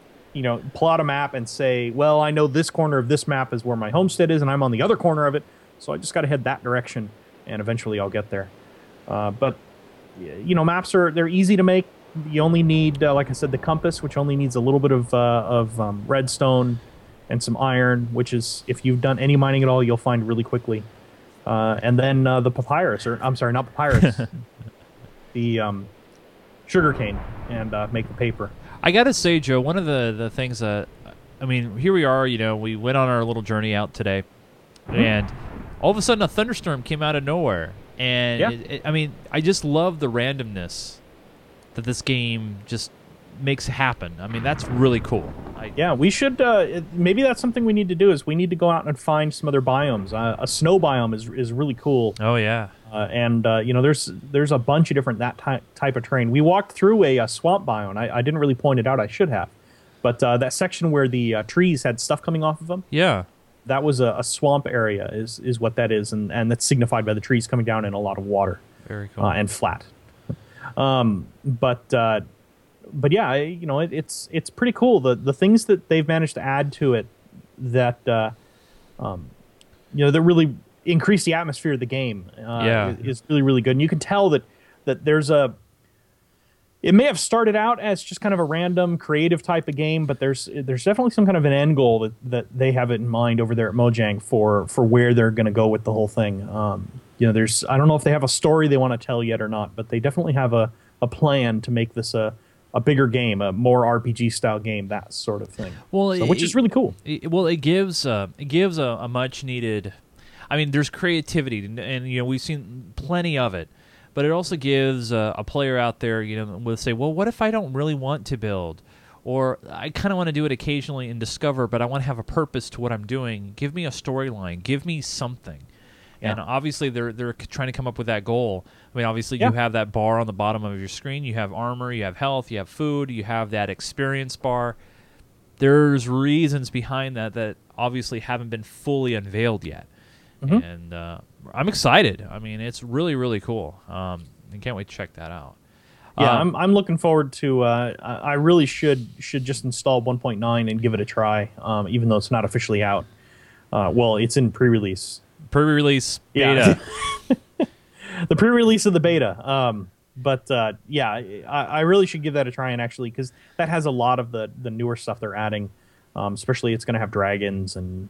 Pull out a map and say, well, I know this corner of this map is where my homestead is, and I'm on the other corner of it, so I just got to head that direction, and eventually I'll get there. But, maps they're easy to make. You only need, like I said, the compass, which only needs a little bit of redstone and some iron, which is, if you've done any mining at all, you'll find really quickly. And then the papyrus, or I'm sorry, not papyrus, the sugarcane, and make the paper. I gotta say, Joe, one of the things that, here we are, we went on our little journey out today, and all of a sudden a thunderstorm came out of nowhere, and I just love the randomness that this game just makes happen. That's really cool. Yeah, we should, maybe that's something we need to do, is we need to go out and find some other biomes. A snow biome is really cool. Oh, yeah. There's a bunch of different type of terrain. We walked through a swamp biome. I didn't really point it out. I should have. But that section where the trees had stuff coming off of them. Yeah. That was a swamp area is what that is, and that's signified by the trees coming down and a lot of water. Very cool. And flat. But yeah, it's pretty cool. The things that they've managed to add to it that, that really increase the atmosphere of the game is really, really good. And you can tell that there's it may have started out as just kind of a random creative type of game, but there's definitely some kind of an end goal that they have in mind over there at Mojang for where they're going to go with the whole thing. I don't know if they have a story they want to tell yet or not, but they definitely have a plan to make this a bigger game, a more RPG-style game, that sort of thing, which is really cool. It gives a much-needed... there's creativity, and we've seen plenty of it, but it also gives a player out there, will say, well, what if I don't really want to build? Or I kind of want to do it occasionally and discover, but I want to have a purpose to what I'm doing. Give me a storyline. Give me something. Yeah. And obviously, they're trying to come up with that goal. You have that bar on the bottom of your screen. You have armor, you have health, you have food, you have that experience bar. There's reasons behind that obviously haven't been fully unveiled yet. Mm-hmm. And I'm excited. It's really, really cool. I can't wait to check that out. Yeah, I'm looking forward to... I really should just install 1.9 and give it a try, even though it's not officially out. Well, it's in pre-release. Pre-release beta. Yeah. The pre-release of the beta. I really should give that a try, and actually, because that has a lot of the newer stuff they're adding. Especially, it's going to have dragons and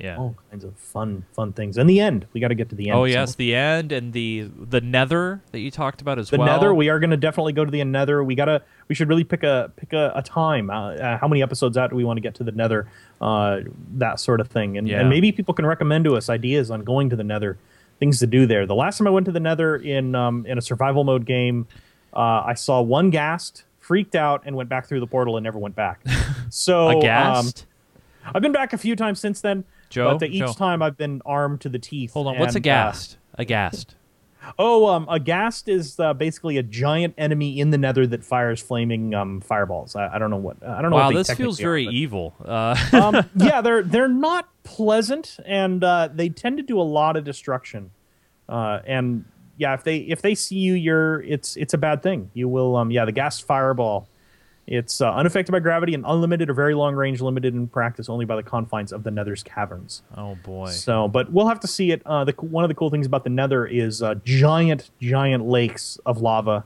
Yeah. All kinds of fun things. And the end. We got to get to the end. Oh, yes, the end and the nether that you talked about as well. The nether. We are going to definitely go to the nether. We should really pick a time. How many episodes out do we want to get to the nether? That sort of thing. And maybe people can recommend to us ideas on going to the nether, things to do there. The last time I went to the nether in a survival mode game, I saw one ghast, freaked out, and went back through the portal and never went back. So, a ghast? I've been back a few times since then. Joe, but each time I've been armed to the teeth. Hold on, what's a ghast? A ghast. A ghast is basically a giant enemy in the Nether that fires flaming fireballs. I don't know what. I don't know. Wow, what they this feels very are, evil. Yeah, they're not pleasant, and they tend to do a lot of destruction. And yeah, if they see you, it's a bad thing. You will. The ghast fireball. It's unaffected by gravity and unlimited or very long range, limited in practice only by the confines of the Nether's caverns. Oh, boy. So, but we'll have to see it. One of the cool things about the Nether is giant lakes of lava.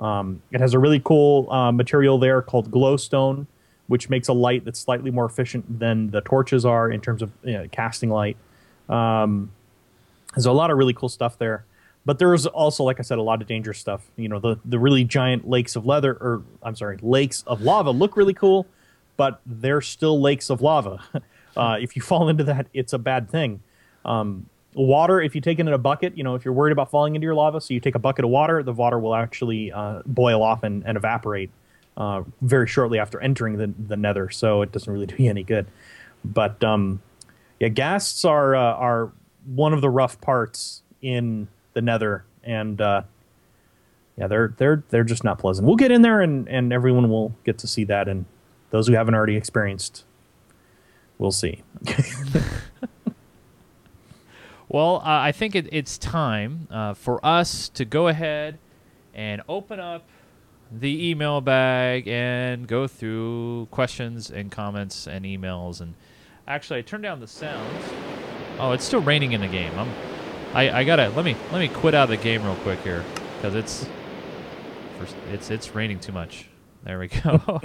It has a really cool material there called glowstone, which makes a light that's slightly more efficient than the torches are in terms of casting light. There's a lot of really cool stuff there. But there is also, like I said, a lot of dangerous stuff. You know, the really giant lakes of lava look really cool, but they're still lakes of lava. If you fall into that, it's a bad thing. Water, if you take it in a bucket, you know, if you're worried about falling into your lava, so you take a bucket of water, the water will actually boil off and evaporate very shortly after entering the nether, so it doesn't really do you any good. But, ghasts are one of the rough parts in the Nether, and they're just not pleasant. We'll get in there, and everyone will get to see that, and those who haven't already experienced, we'll see. Well, I think it's time for us to go ahead and open up the email bag and go through questions and comments and emails. And actually, I turned down the sounds. Oh, it's still raining in the game. I gotta let me quit out of the game real quick here because it's raining too much. There we go.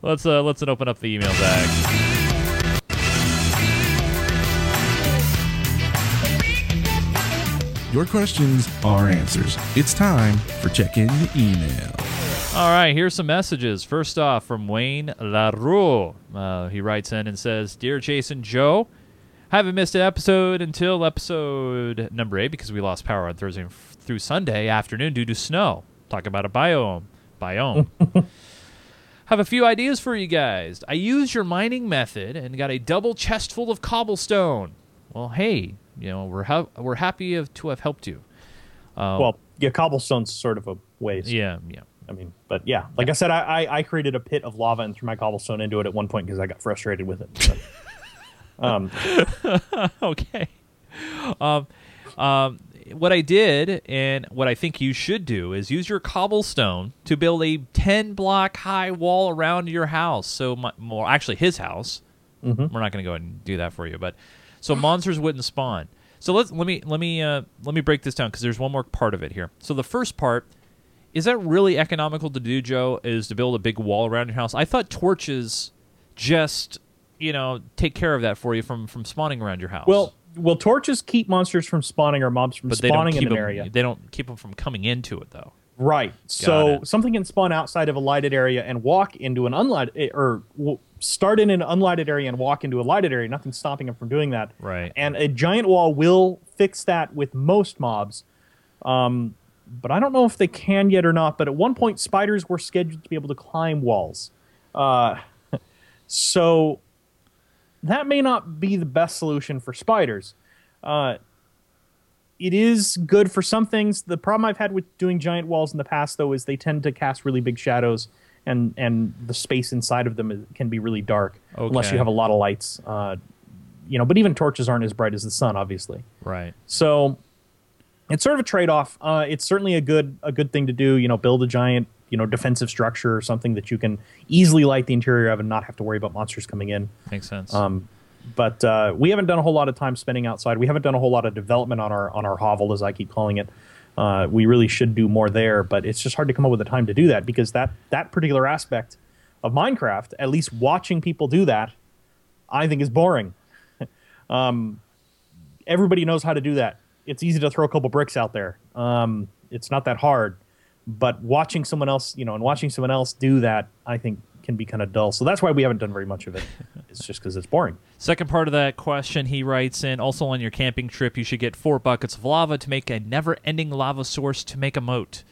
Let's open up the email bag. Your questions are answers. It's time for checking the email. All right, here's some messages. First off, from Wayne LaRue. He writes in and says, "Dear Jason, Joe, I haven't missed an episode until episode number 8 because we lost power on Thursday through Sunday afternoon due to snow. Talk about a biome. Have a few ideas for you guys. I used your mining method and got a double chest full of cobblestone. Well, hey, you know, we're happy to have helped you. Cobblestone's sort of a waste. Yeah. I mean, but yeah, like I said, I created a pit of lava and threw my cobblestone into it at one point because I got frustrated with it. So. Okay. What I did and what I think you should do is use your cobblestone to build a 10-block high wall around your house. So his house. Mm-hmm. We're not going to go and do that for you, but so monsters wouldn't spawn. So let me break this down because there's one more part of it here. So the first part is that really economical to do, Joe, is to build a big wall around your house. I thought torches just take care of that for you from spawning around your house. Well, torches keep monsters from spawning or mobs from spawning in an area. They don't keep them from coming into it, though. Right. So something can spawn outside of a lighted area and walk into an unlighted, or start in an unlighted area and walk into a lighted area. Nothing's stopping them from doing that. Right. And a giant wall will fix that with most mobs. But I don't know if they can yet or not. But at one point, spiders were scheduled to be able to climb walls. So that may not be the best solution for spiders. It is good for some things. The problem I've had with doing giant walls in the past, though, is they tend to cast really big shadows, and the space inside of them can be really dark, unless you have a lot of lights. But even torches aren't as bright as the sun, obviously. Right. So it's sort of a trade-off. It's certainly a good thing to do. Build a giant defensive structure or something that you can easily light the interior of and not have to worry about monsters coming in. Makes sense. But we haven't done a whole lot of time spending outside. We haven't done a whole lot of development on our hovel, as I keep calling it. We really should do more there, but it's just hard to come up with the time to do that because that particular aspect of Minecraft, at least watching people do that, I think is boring. Everybody knows how to do that. It's easy to throw a couple bricks out there. It's not that hard. But watching someone else, you know, and watching someone else do that, I think can be kind of dull. So that's why we haven't done very much of it. It's just because it's boring. Second part of that question, he writes in, also on your camping trip, you should get 4 buckets of lava to make a never-ending lava source to make a moat.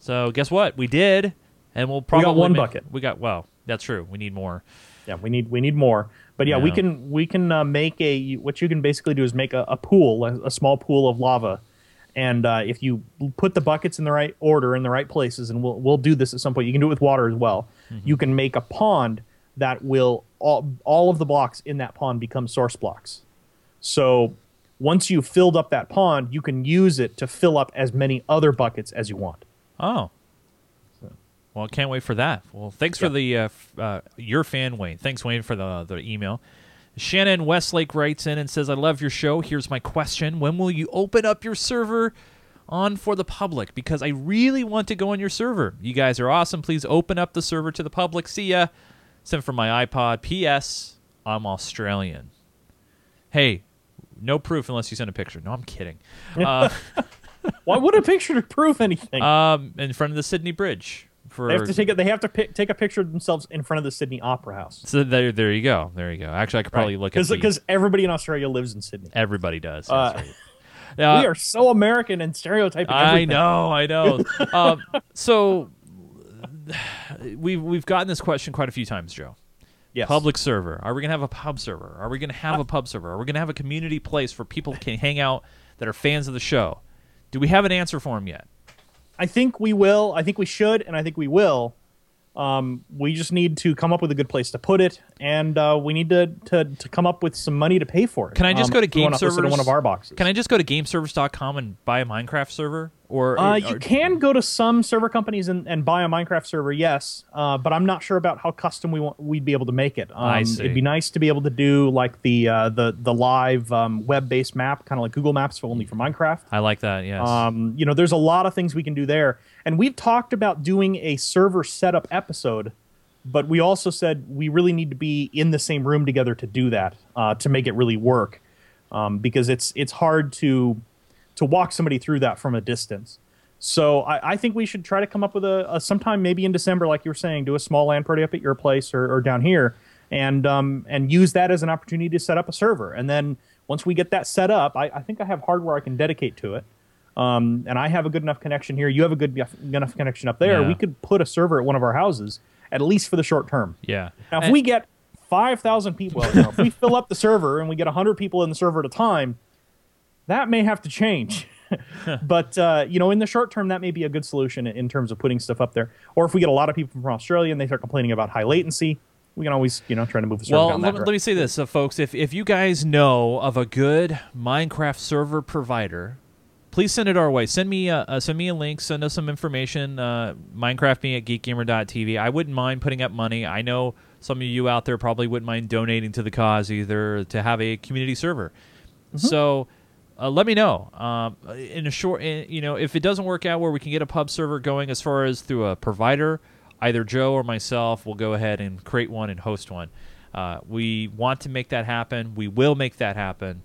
So guess what? We did, and we'll probably... We got one bucket. We got, well, that's true. We need more. Yeah, we need more. But yeah, we can make a... What you can basically do is make a pool, a small pool of lava. And if you put the buckets in the right order, in the right places, and we'll do this at some point. You can do it with water as well. Mm-hmm. You can make a pond that will... All of the blocks in that pond become source blocks. So once you've filled up that pond, you can use it to fill up as many other buckets as you want. Oh. Well, I can't wait for that. Well, thanks for the your fan, Wayne. Thanks, Wayne, for the email. Shannon Westlake writes in and says, I love your show. Here's my question. When will you open up your server on for the public? Because I really want to go on your server. You guys are awesome. Please open up the server to the public. See ya. Sent from my iPod. P.S. I'm Australian. Hey, no proof unless you send a picture. No, I'm kidding. Why would a picture prove anything? In front of the Sydney Bridge. They have to take it. They have to take a picture of themselves in front of the Sydney Opera House. So there you go. There you go. Actually, I could probably look at because everybody in Australia lives in Sydney. Everybody does. Right. We are so American and stereotyping everything. I know. So we've gotten this question quite a few times, Joe. Yes. Public server. Are we going to have a pub server? Are we going to have a pub server? Are we going to have a community place where people can hang out that are fans of the show? Do we have an answer for them yet? I think we will. I think we should, and I think we will. We just need to come up with a good place to put it, and we need to come up with some money to pay for it. Can I just go to Game Servers? To one of our boxes. Can I just go to GameServers.com and buy a Minecraft server? You can go to some server companies and buy a Minecraft server, yes, but I'm not sure about how custom we'd be able to make it. I see. It'd be nice to be able to do like the live web-based map, kind of like Google Maps, but only for Minecraft. I like that, yes. You know, there's a lot of things we can do there. And we've talked about doing a server setup episode, but we also said we really need to be in the same room together to do that, to make it really work, because it's hard to walk somebody through that from a distance. So I think we should try to come up with a sometime maybe in December, like you were saying, do a small LAN party up at your place or down here and use that as an opportunity to set up a server. And then once we get that set up, I think I have hardware I can dedicate to it. And I have a good enough connection here. You have a good enough connection up there. Yeah. We could put a server at one of our houses, at least for the short term. Yeah. Now, if we get 5,000 people, if we fill up the server and we get 100 people in the server at a time, that may have to change. But, in the short term, that may be a good solution in terms of putting stuff up there. Or if we get a lot of people from Australia and they start complaining about high latency, we can always, try to move the server down that road. Let me say this, folks. If you guys know of a good Minecraft server provider, please send it our way. Send me a link. Send us some information. Minecraft Me at geekgamer.tv. I wouldn't mind putting up money. I know some of you out there probably wouldn't mind donating to the cause either to have a community server. Mm-hmm. So... let me know. If it doesn't work out where we can get a pub server going as far as through a provider, either Joe or myself will go ahead and create one and host one. We want to make that happen. We will make that happen.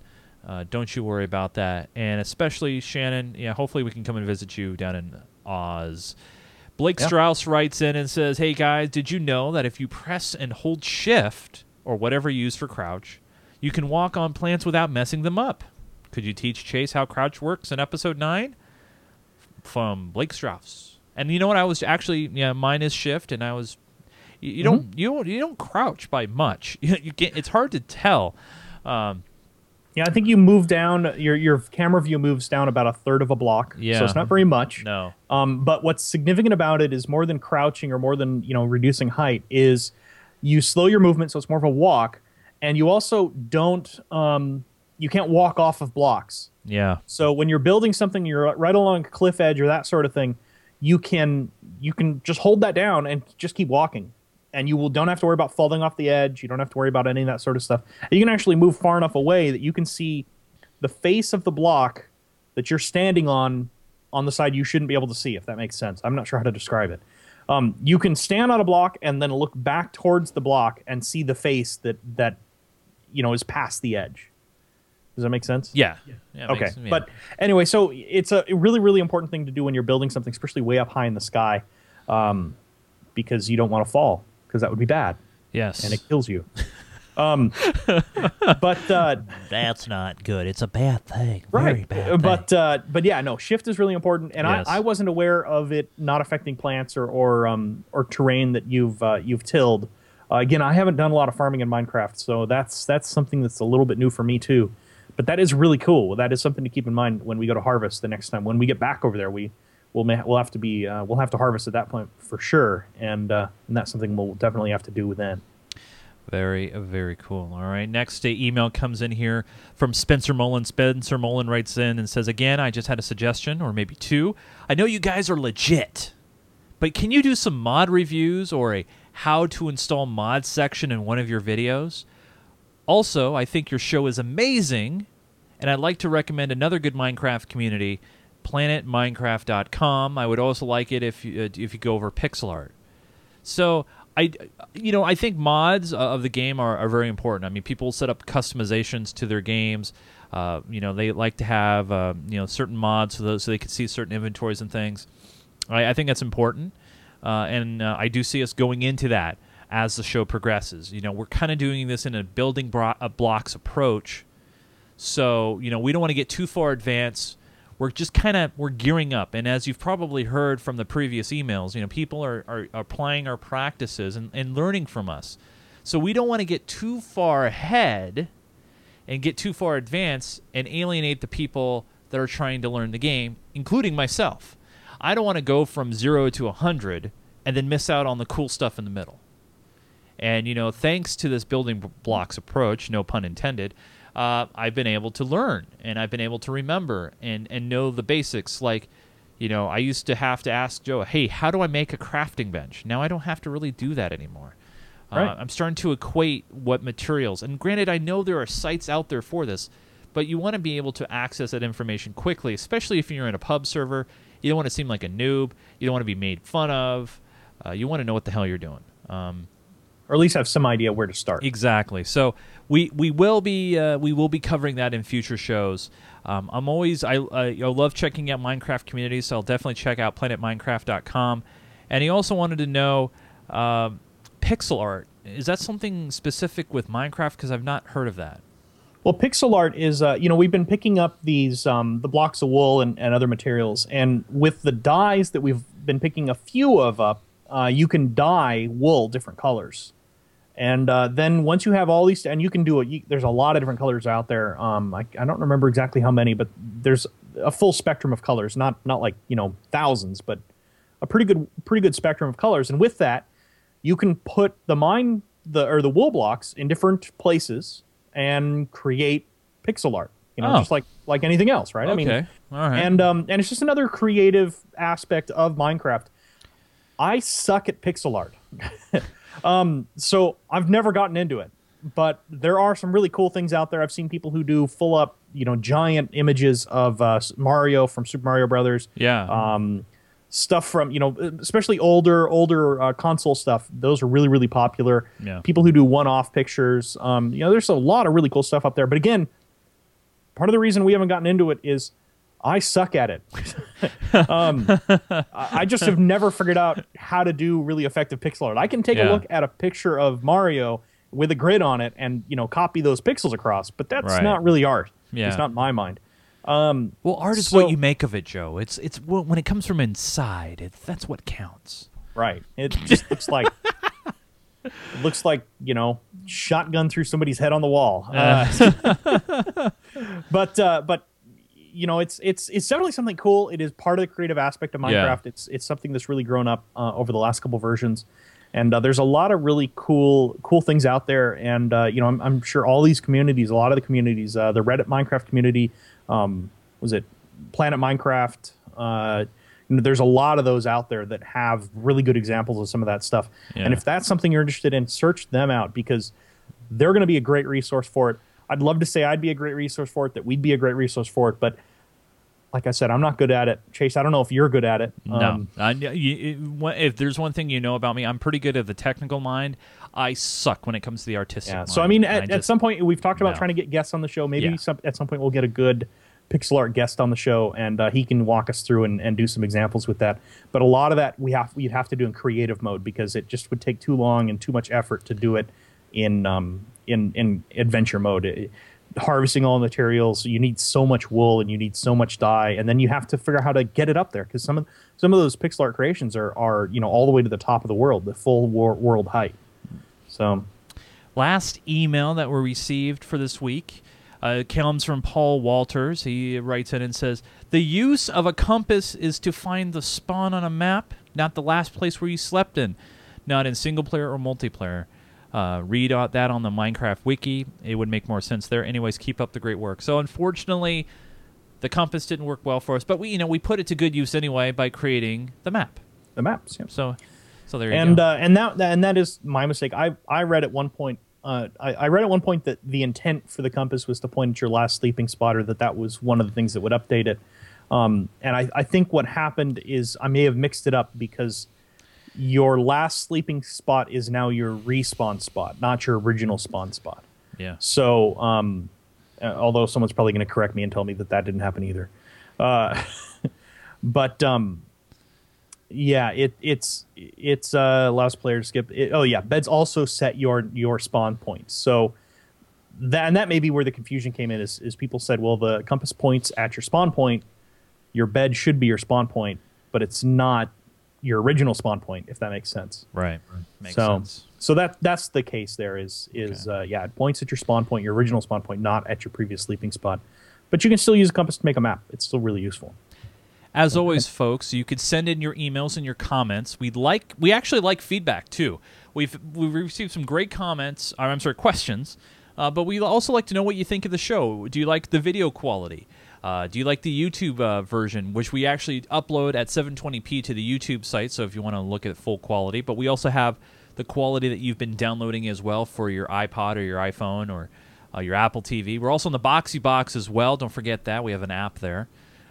Don't you worry about that. And especially, Shannon, hopefully we can come and visit you down in Oz. Blake Strauss writes in and says, hey, guys, did you know that if you press and hold shift or whatever you use for crouch, you can walk on plants without messing them up? Could you teach Chase how crouch works in episode 9? From Blake Strauss. And you know what? I was actually, mine is shift, and I was, you don't crouch by much. It's hard to tell. I think you move down. Your camera view moves down about a third of a block. Yeah. So it's not very much. No. But what's significant about it is more than crouching or more than reducing height is you slow your movement, so it's more of a walk, and you also don't. You can't walk off of blocks. Yeah. So when you're building something, you're right along a cliff edge or that sort of thing, you can just hold that down and just keep walking. And you don't have to worry about falling off the edge. You don't have to worry about any of that sort of stuff. And you can actually move far enough away that you can see the face of the block that you're standing on the side you shouldn't be able to see, if that makes sense. I'm not sure how to describe it. You can stand on a block and then look back towards the block and see the face that is past the edge. Does that make sense? Yeah okay. Makes, yeah. But anyway, so it's a really, really important thing to do when you're building something, especially way up high in the sky, because you don't want to fall, because that would be bad. Yes. And it kills you. But that's not good. It's a bad thing. Right. Very bad thing. But yeah, no, shift is really important, and yes. I wasn't aware of it not affecting plants or terrain that you've tilled. Again, I haven't done a lot of farming in Minecraft, so that's something that's a little bit new for me too. But that is really cool. That is something to keep in mind when we go to harvest the next time. When we get back over there, we'll have to harvest at that point for sure, and that's something we'll definitely have to do then. Very, very cool. All right, next email comes in here from Spencer Mullen. Spencer Mullen writes in and says, again, I just had a suggestion, or maybe two. I know you guys are legit, but can you do some mod reviews or a how to install mod section in one of your videos? Also, I think your show is amazing, and I'd like to recommend another good Minecraft community, PlanetMinecraft.com. I would also like it if you go over pixel art. So... I think mods of the game are very important. I mean, people set up customizations to their games. They like to have certain mods so they can see certain inventories and things. I think that's important, and I do see us going into that as the show progresses. You know, we're kind of doing this in a building blocks approach, so we don't want to get too far advanced. We're just we're gearing up, and as you've probably heard from the previous emails, people are applying our practices and learning from us. So we don't want to get too far ahead and get too far advanced and alienate the people that are trying to learn the game, including myself. I don't want to go from 0 to 100 and then miss out on the cool stuff in the middle. And thanks to this building blocks approach, no pun intended, I've been able to learn, and I've been able to remember and know the basics. Like, I used to have to ask Joe, hey, how do I make a crafting bench? Now I don't have to really do that anymore. Right. I'm starting to equate what materials. And granted, I know there are sites out there for this, but you want to be able to access that information quickly, especially if you're in a pub server. You don't want to seem like a noob. You don't want to be made fun of. You want to know what the hell you're doing. Or at least have some idea where to start. Exactly. So we will be covering that in future shows. I love checking out Minecraft communities, so I'll definitely check out PlanetMinecraft.com. And he also wanted to know pixel art. Is that something specific with Minecraft? Because I've not heard of that. Well, pixel art is we've been picking up these the blocks of wool and other materials, and with the dyes that we've been picking a few of up. You can dye wool different colors, and then once you have all these, and you can do it. There's a lot of different colors out there. I don't remember exactly how many, but there's a full spectrum of colors. Not like thousands, but a pretty good spectrum of colors. And with that, you can put the wool blocks in different places and create pixel art. Just like anything else, right? Okay. All right. And it's just another creative aspect of Minecraft. I suck at pixel art, so I've never gotten into it. But there are some really cool things out there. I've seen people who do full up, giant images of Mario from Super Mario Brothers. Yeah. Stuff from especially older console stuff. Those are really, really popular. Yeah. People who do one-off pictures. There's a lot of really cool stuff up there. But again, part of the reason we haven't gotten into it is. I suck at it. I just have never figured out how to do really effective pixel art. I can take a look at a picture of Mario with a grid on it and copy those pixels across, but that's not really art. Yeah. It's not my mind. Well, art is what you make of it, Joe. It's when it comes from inside. That's what counts. Right. It just looks like shotgun through somebody's head on the wall. But. It's definitely something cool. It is part of the creative aspect of Minecraft. Yeah. It's something that's really grown up over the last couple versions, and there's a lot of really cool things out there. And I'm sure all these communities, a lot of the communities, the Reddit Minecraft community, was it Planet Minecraft? There's a lot of those out there that have really good examples of some of that stuff. Yeah. And if that's something you're interested in, search them out because they're going to be a great resource for it. I'd love to say I'd be a great resource for it, that we'd be a great resource for it, but like I said, I'm not good at it. Chase, I don't know if you're good at it. No. If there's one thing you know about me, I'm pretty good at the technical mind. I suck when it comes to the artistic mind. So, I mean, at some point, we've talked about trying to get guests on the show. Maybe at some point we'll get a good pixel art guest on the show, and he can walk us through and do some examples with that. But a lot of that you'd have to do in creative mode, because it just would take too long and too much effort to do it in adventure mode. Harvesting all the materials, you need so much wool and you need so much dye, and then you have to figure out how to get it up there, because some of those pixel art creations are all the way to the top of the world, the full world height. So, last email that we received for this week comes from Paul Walters. He writes in and says, "The use of a compass is to find the spawn on a map, not the last place where you slept in, not in single player or multiplayer." Read that on the Minecraft wiki. It would make more sense there. Anyways, keep up the great work. So unfortunately, the compass didn't work well for us, but we put it to good use anyway by creating the map. The maps, yeah. So there you go. And that is my mistake. I read at one point. I read at one point that the intent for the compass was to point at your last sleeping spot, or that was one of the things that would update it. And I think what happened is I may have mixed it up, because your last sleeping spot is now your respawn spot, not your original spawn spot. Yeah. So, although someone's probably going to correct me and tell me that didn't happen either. It allows players to skip. Beds also set your spawn points. So that may be where the confusion came in. Is people said, well, the compass points at your spawn point. Your bed should be your spawn point, but it's not your original spawn point, if that makes sense. Right. Makes sense. So that's the case there is okay. It points at your spawn point, your original spawn point, not at your previous sleeping spot. But you can still use a compass to make a map. It's still really useful. As always, folks, you could send in your emails and your comments. We actually like feedback too. We've received some great comments, or I'm sorry, questions. But we also like to know what you think of the show. Do you like the video quality? Do you like the YouTube version, which we actually upload at 720p to the YouTube site, so if you want to look at full quality. But we also have the quality that you've been downloading as well for your iPod or your iPhone or your Apple TV. We're also on the Boxy Box as well. Don't forget that. We have an app there.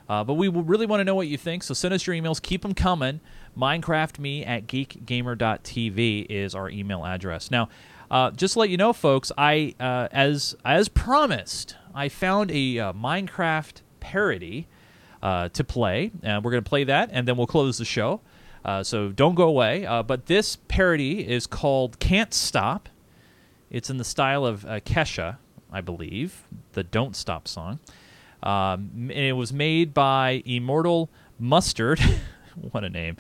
But we really want to know what you think, so send us your emails. Keep them coming. MinecraftMe@geekgamer.tv is our email address. Now, just to let you know, folks, I as promised, I found a Minecraft parody to play. We're going to play that, and then we'll close the show. So don't go away. But this parody is called Can't Stop. It's in the style of Kesha, I believe, the Don't Stop song. And it was made by Immortal Mustard. What a name.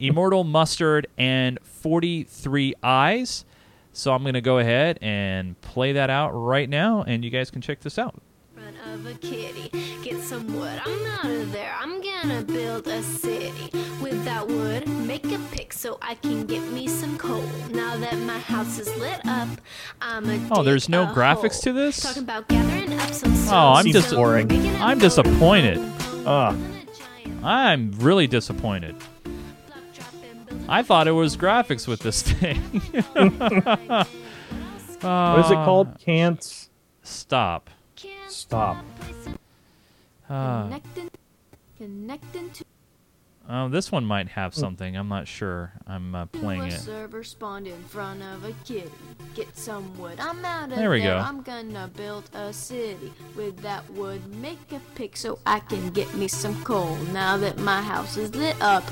Immortal Mustard and 43 Eyes. So I'm going to go ahead and play that out right now, and you guys can check this out. Front of a kitty, get some wood. I'm out of there. I'm gonna build a city. With that wood, make a pick so I can get me some coal. Now that my house is lit up, I'm a oh, there's no graphics hole. To this? Talking about gathering up some souls. Oh, I'm just boring. I'm disappointed. I'm really disappointed. I thought it was graphics with this thing. What is it called? Can't Stop. Stop. This one might have something. I'm not sure. I'm playing it. Server spawned in front of a kitty. Get some wood. I'm out of there. We go. I'm gonna build a city. With that wood, make a pick so I can get me some coal. Now that my house is lit up,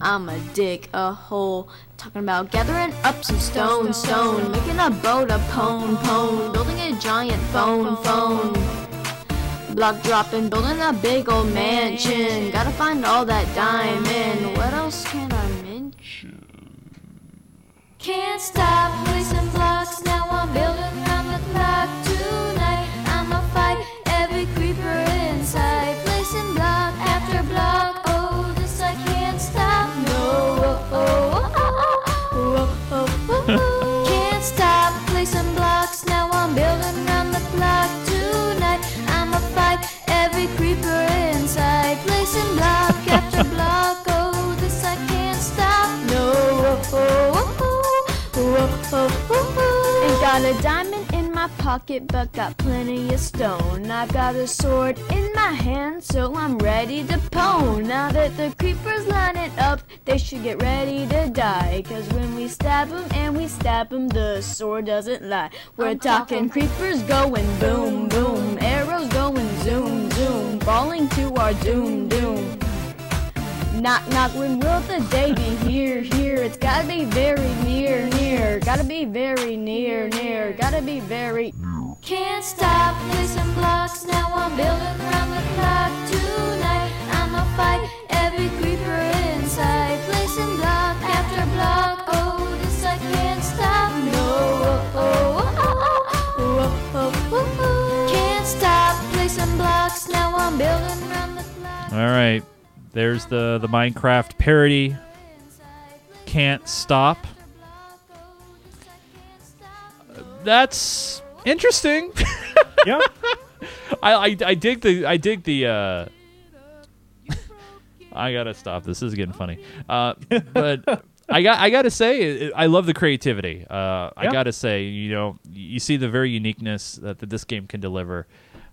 I'ma dig a hole. Talking about gathering up some stone. Making a boat, a pone. Building a giant phone. Block dropping, building a big old mansion. Gotta find all that diamond. What else can I mention? Can't stop placing blocks. Now I'm building from the clock. Tonight I'ma fight every creeper inside. Placing block after block. Oh, this I can't stop. No, oh, oh, oh, oh, oh, oh, oh. Can't stop placing blocks. Now I'm building from the clock. Creeper inside, placing block after block. Oh, this I can't stop. No, oh, oh, oh, oh, oh, oh, oh. Ain't got a diamond in my pocket, but got plenty of stone. I've got a sword in my my hand, so I'm ready to pone. Now that the creepers line it up, they should get ready to die. Cause when we stab them and we stab them, the sword doesn't lie. We're talking creepers going boom, boom. Arrows going zoom, zoom. Falling to our doom, doom. Knock, knock, when will the day be here, here? It's gotta be very near, near. Gotta be very near, near. Gotta be very... Can't stop, placing blocks. Now I'm building around the clock. Tonight, I'ma fight every creeper inside. Placing block after block. Oh, this I can't stop. No, oh, oh, oh, oh, oh, oh, oh. Can't stop, placing blocks. Now I'm building around the clock. All right. There's the Minecraft parody, Can't Stop. That's interesting. Yeah. I dig the I gotta stop. This is getting funny. But I gotta say I love the creativity. I gotta say, you know, you see the very uniqueness that this game can deliver.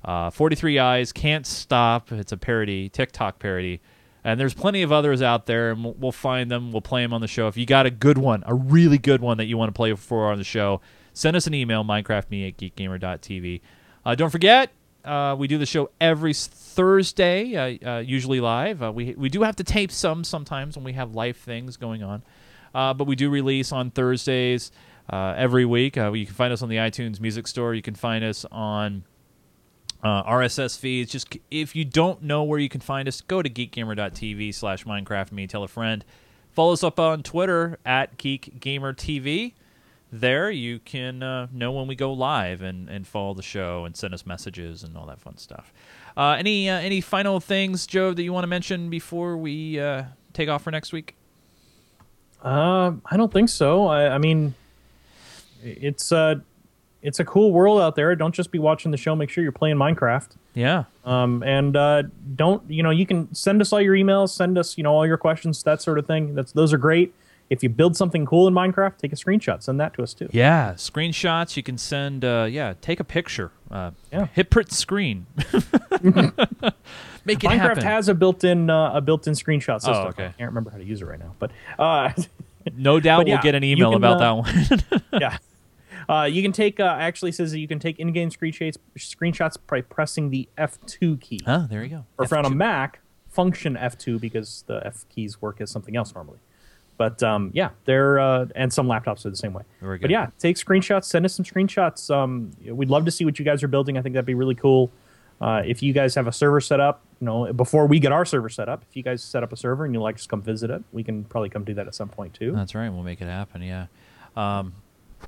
43 Eyes, Can't Stop. It's a parody, TikTok parody. And there's plenty of others out there, and we'll find them. We'll play them on the show. If you got a good one, a really good one that you want to play for on the show, send us an email, MinecraftMe@geekgamer.tv. Don't forget, we do the show every Thursday, usually live. We do have to tape sometimes when we have live things going on. But we do release on Thursdays every week. You can find us on the iTunes Music Store. You can find us on... RSS feeds. Just if you don't know where you can find us, go to geekgamer.tv/MinecraftMe. Tell a friend. Follow us up on Twitter at geekgamertv. There you can know when we go live and follow the show and send us messages and all that fun stuff. Any final things, Joe, that you want to mention before we take off for next week? I don't think so. I mean, it's a cool world out there. Don't just be watching the show. Make sure you're playing Minecraft. Yeah. And don't, you know, you can send us all your emails, send us, you know, all your questions, that sort of thing. Those are great. If you build something cool in Minecraft, take a screenshot. Send that to us too. Yeah. Screenshots. You can send, take a picture. Hit print screen. Make it Minecraft happen. Has a built-in screenshot system. Oh, okay. I can't remember how to use it right now, but, no doubt we'll get an email about that one. Yeah. You can take, actually says that you can take in-game screenshots by pressing the F2 key. Oh, there you go. Or if you're on a Mac, function F2, because the F keys work as something else normally. But, they're, and some laptops are the same way. Very good. But, yeah, take screenshots. Send us some screenshots. We'd love to see what you guys are building. I think that'd be really cool. If you guys have a server set up, you know, before we get our server set up, if you guys set up a server and you'd like to come visit it, we can probably come do that at some point, too. That's right. We'll make it happen, yeah.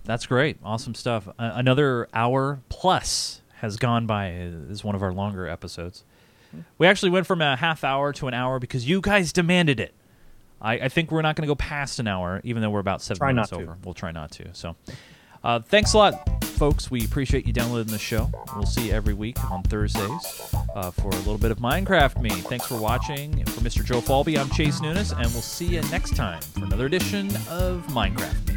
That's great. Awesome stuff. Another hour plus has gone by. It's one of our longer episodes. We actually went from a half hour to an hour because you guys demanded it. I think we're not going to go past an hour, even though we're about 7 minutes over. We'll try not to. So, thanks a lot, folks. We appreciate you downloading the show. We'll see you every week on Thursdays for a little bit of Minecraft Me. Thanks for watching. For Mr. Joe Falbey, I'm Chase Nunes, and we'll see you next time for another edition of Minecraft Me.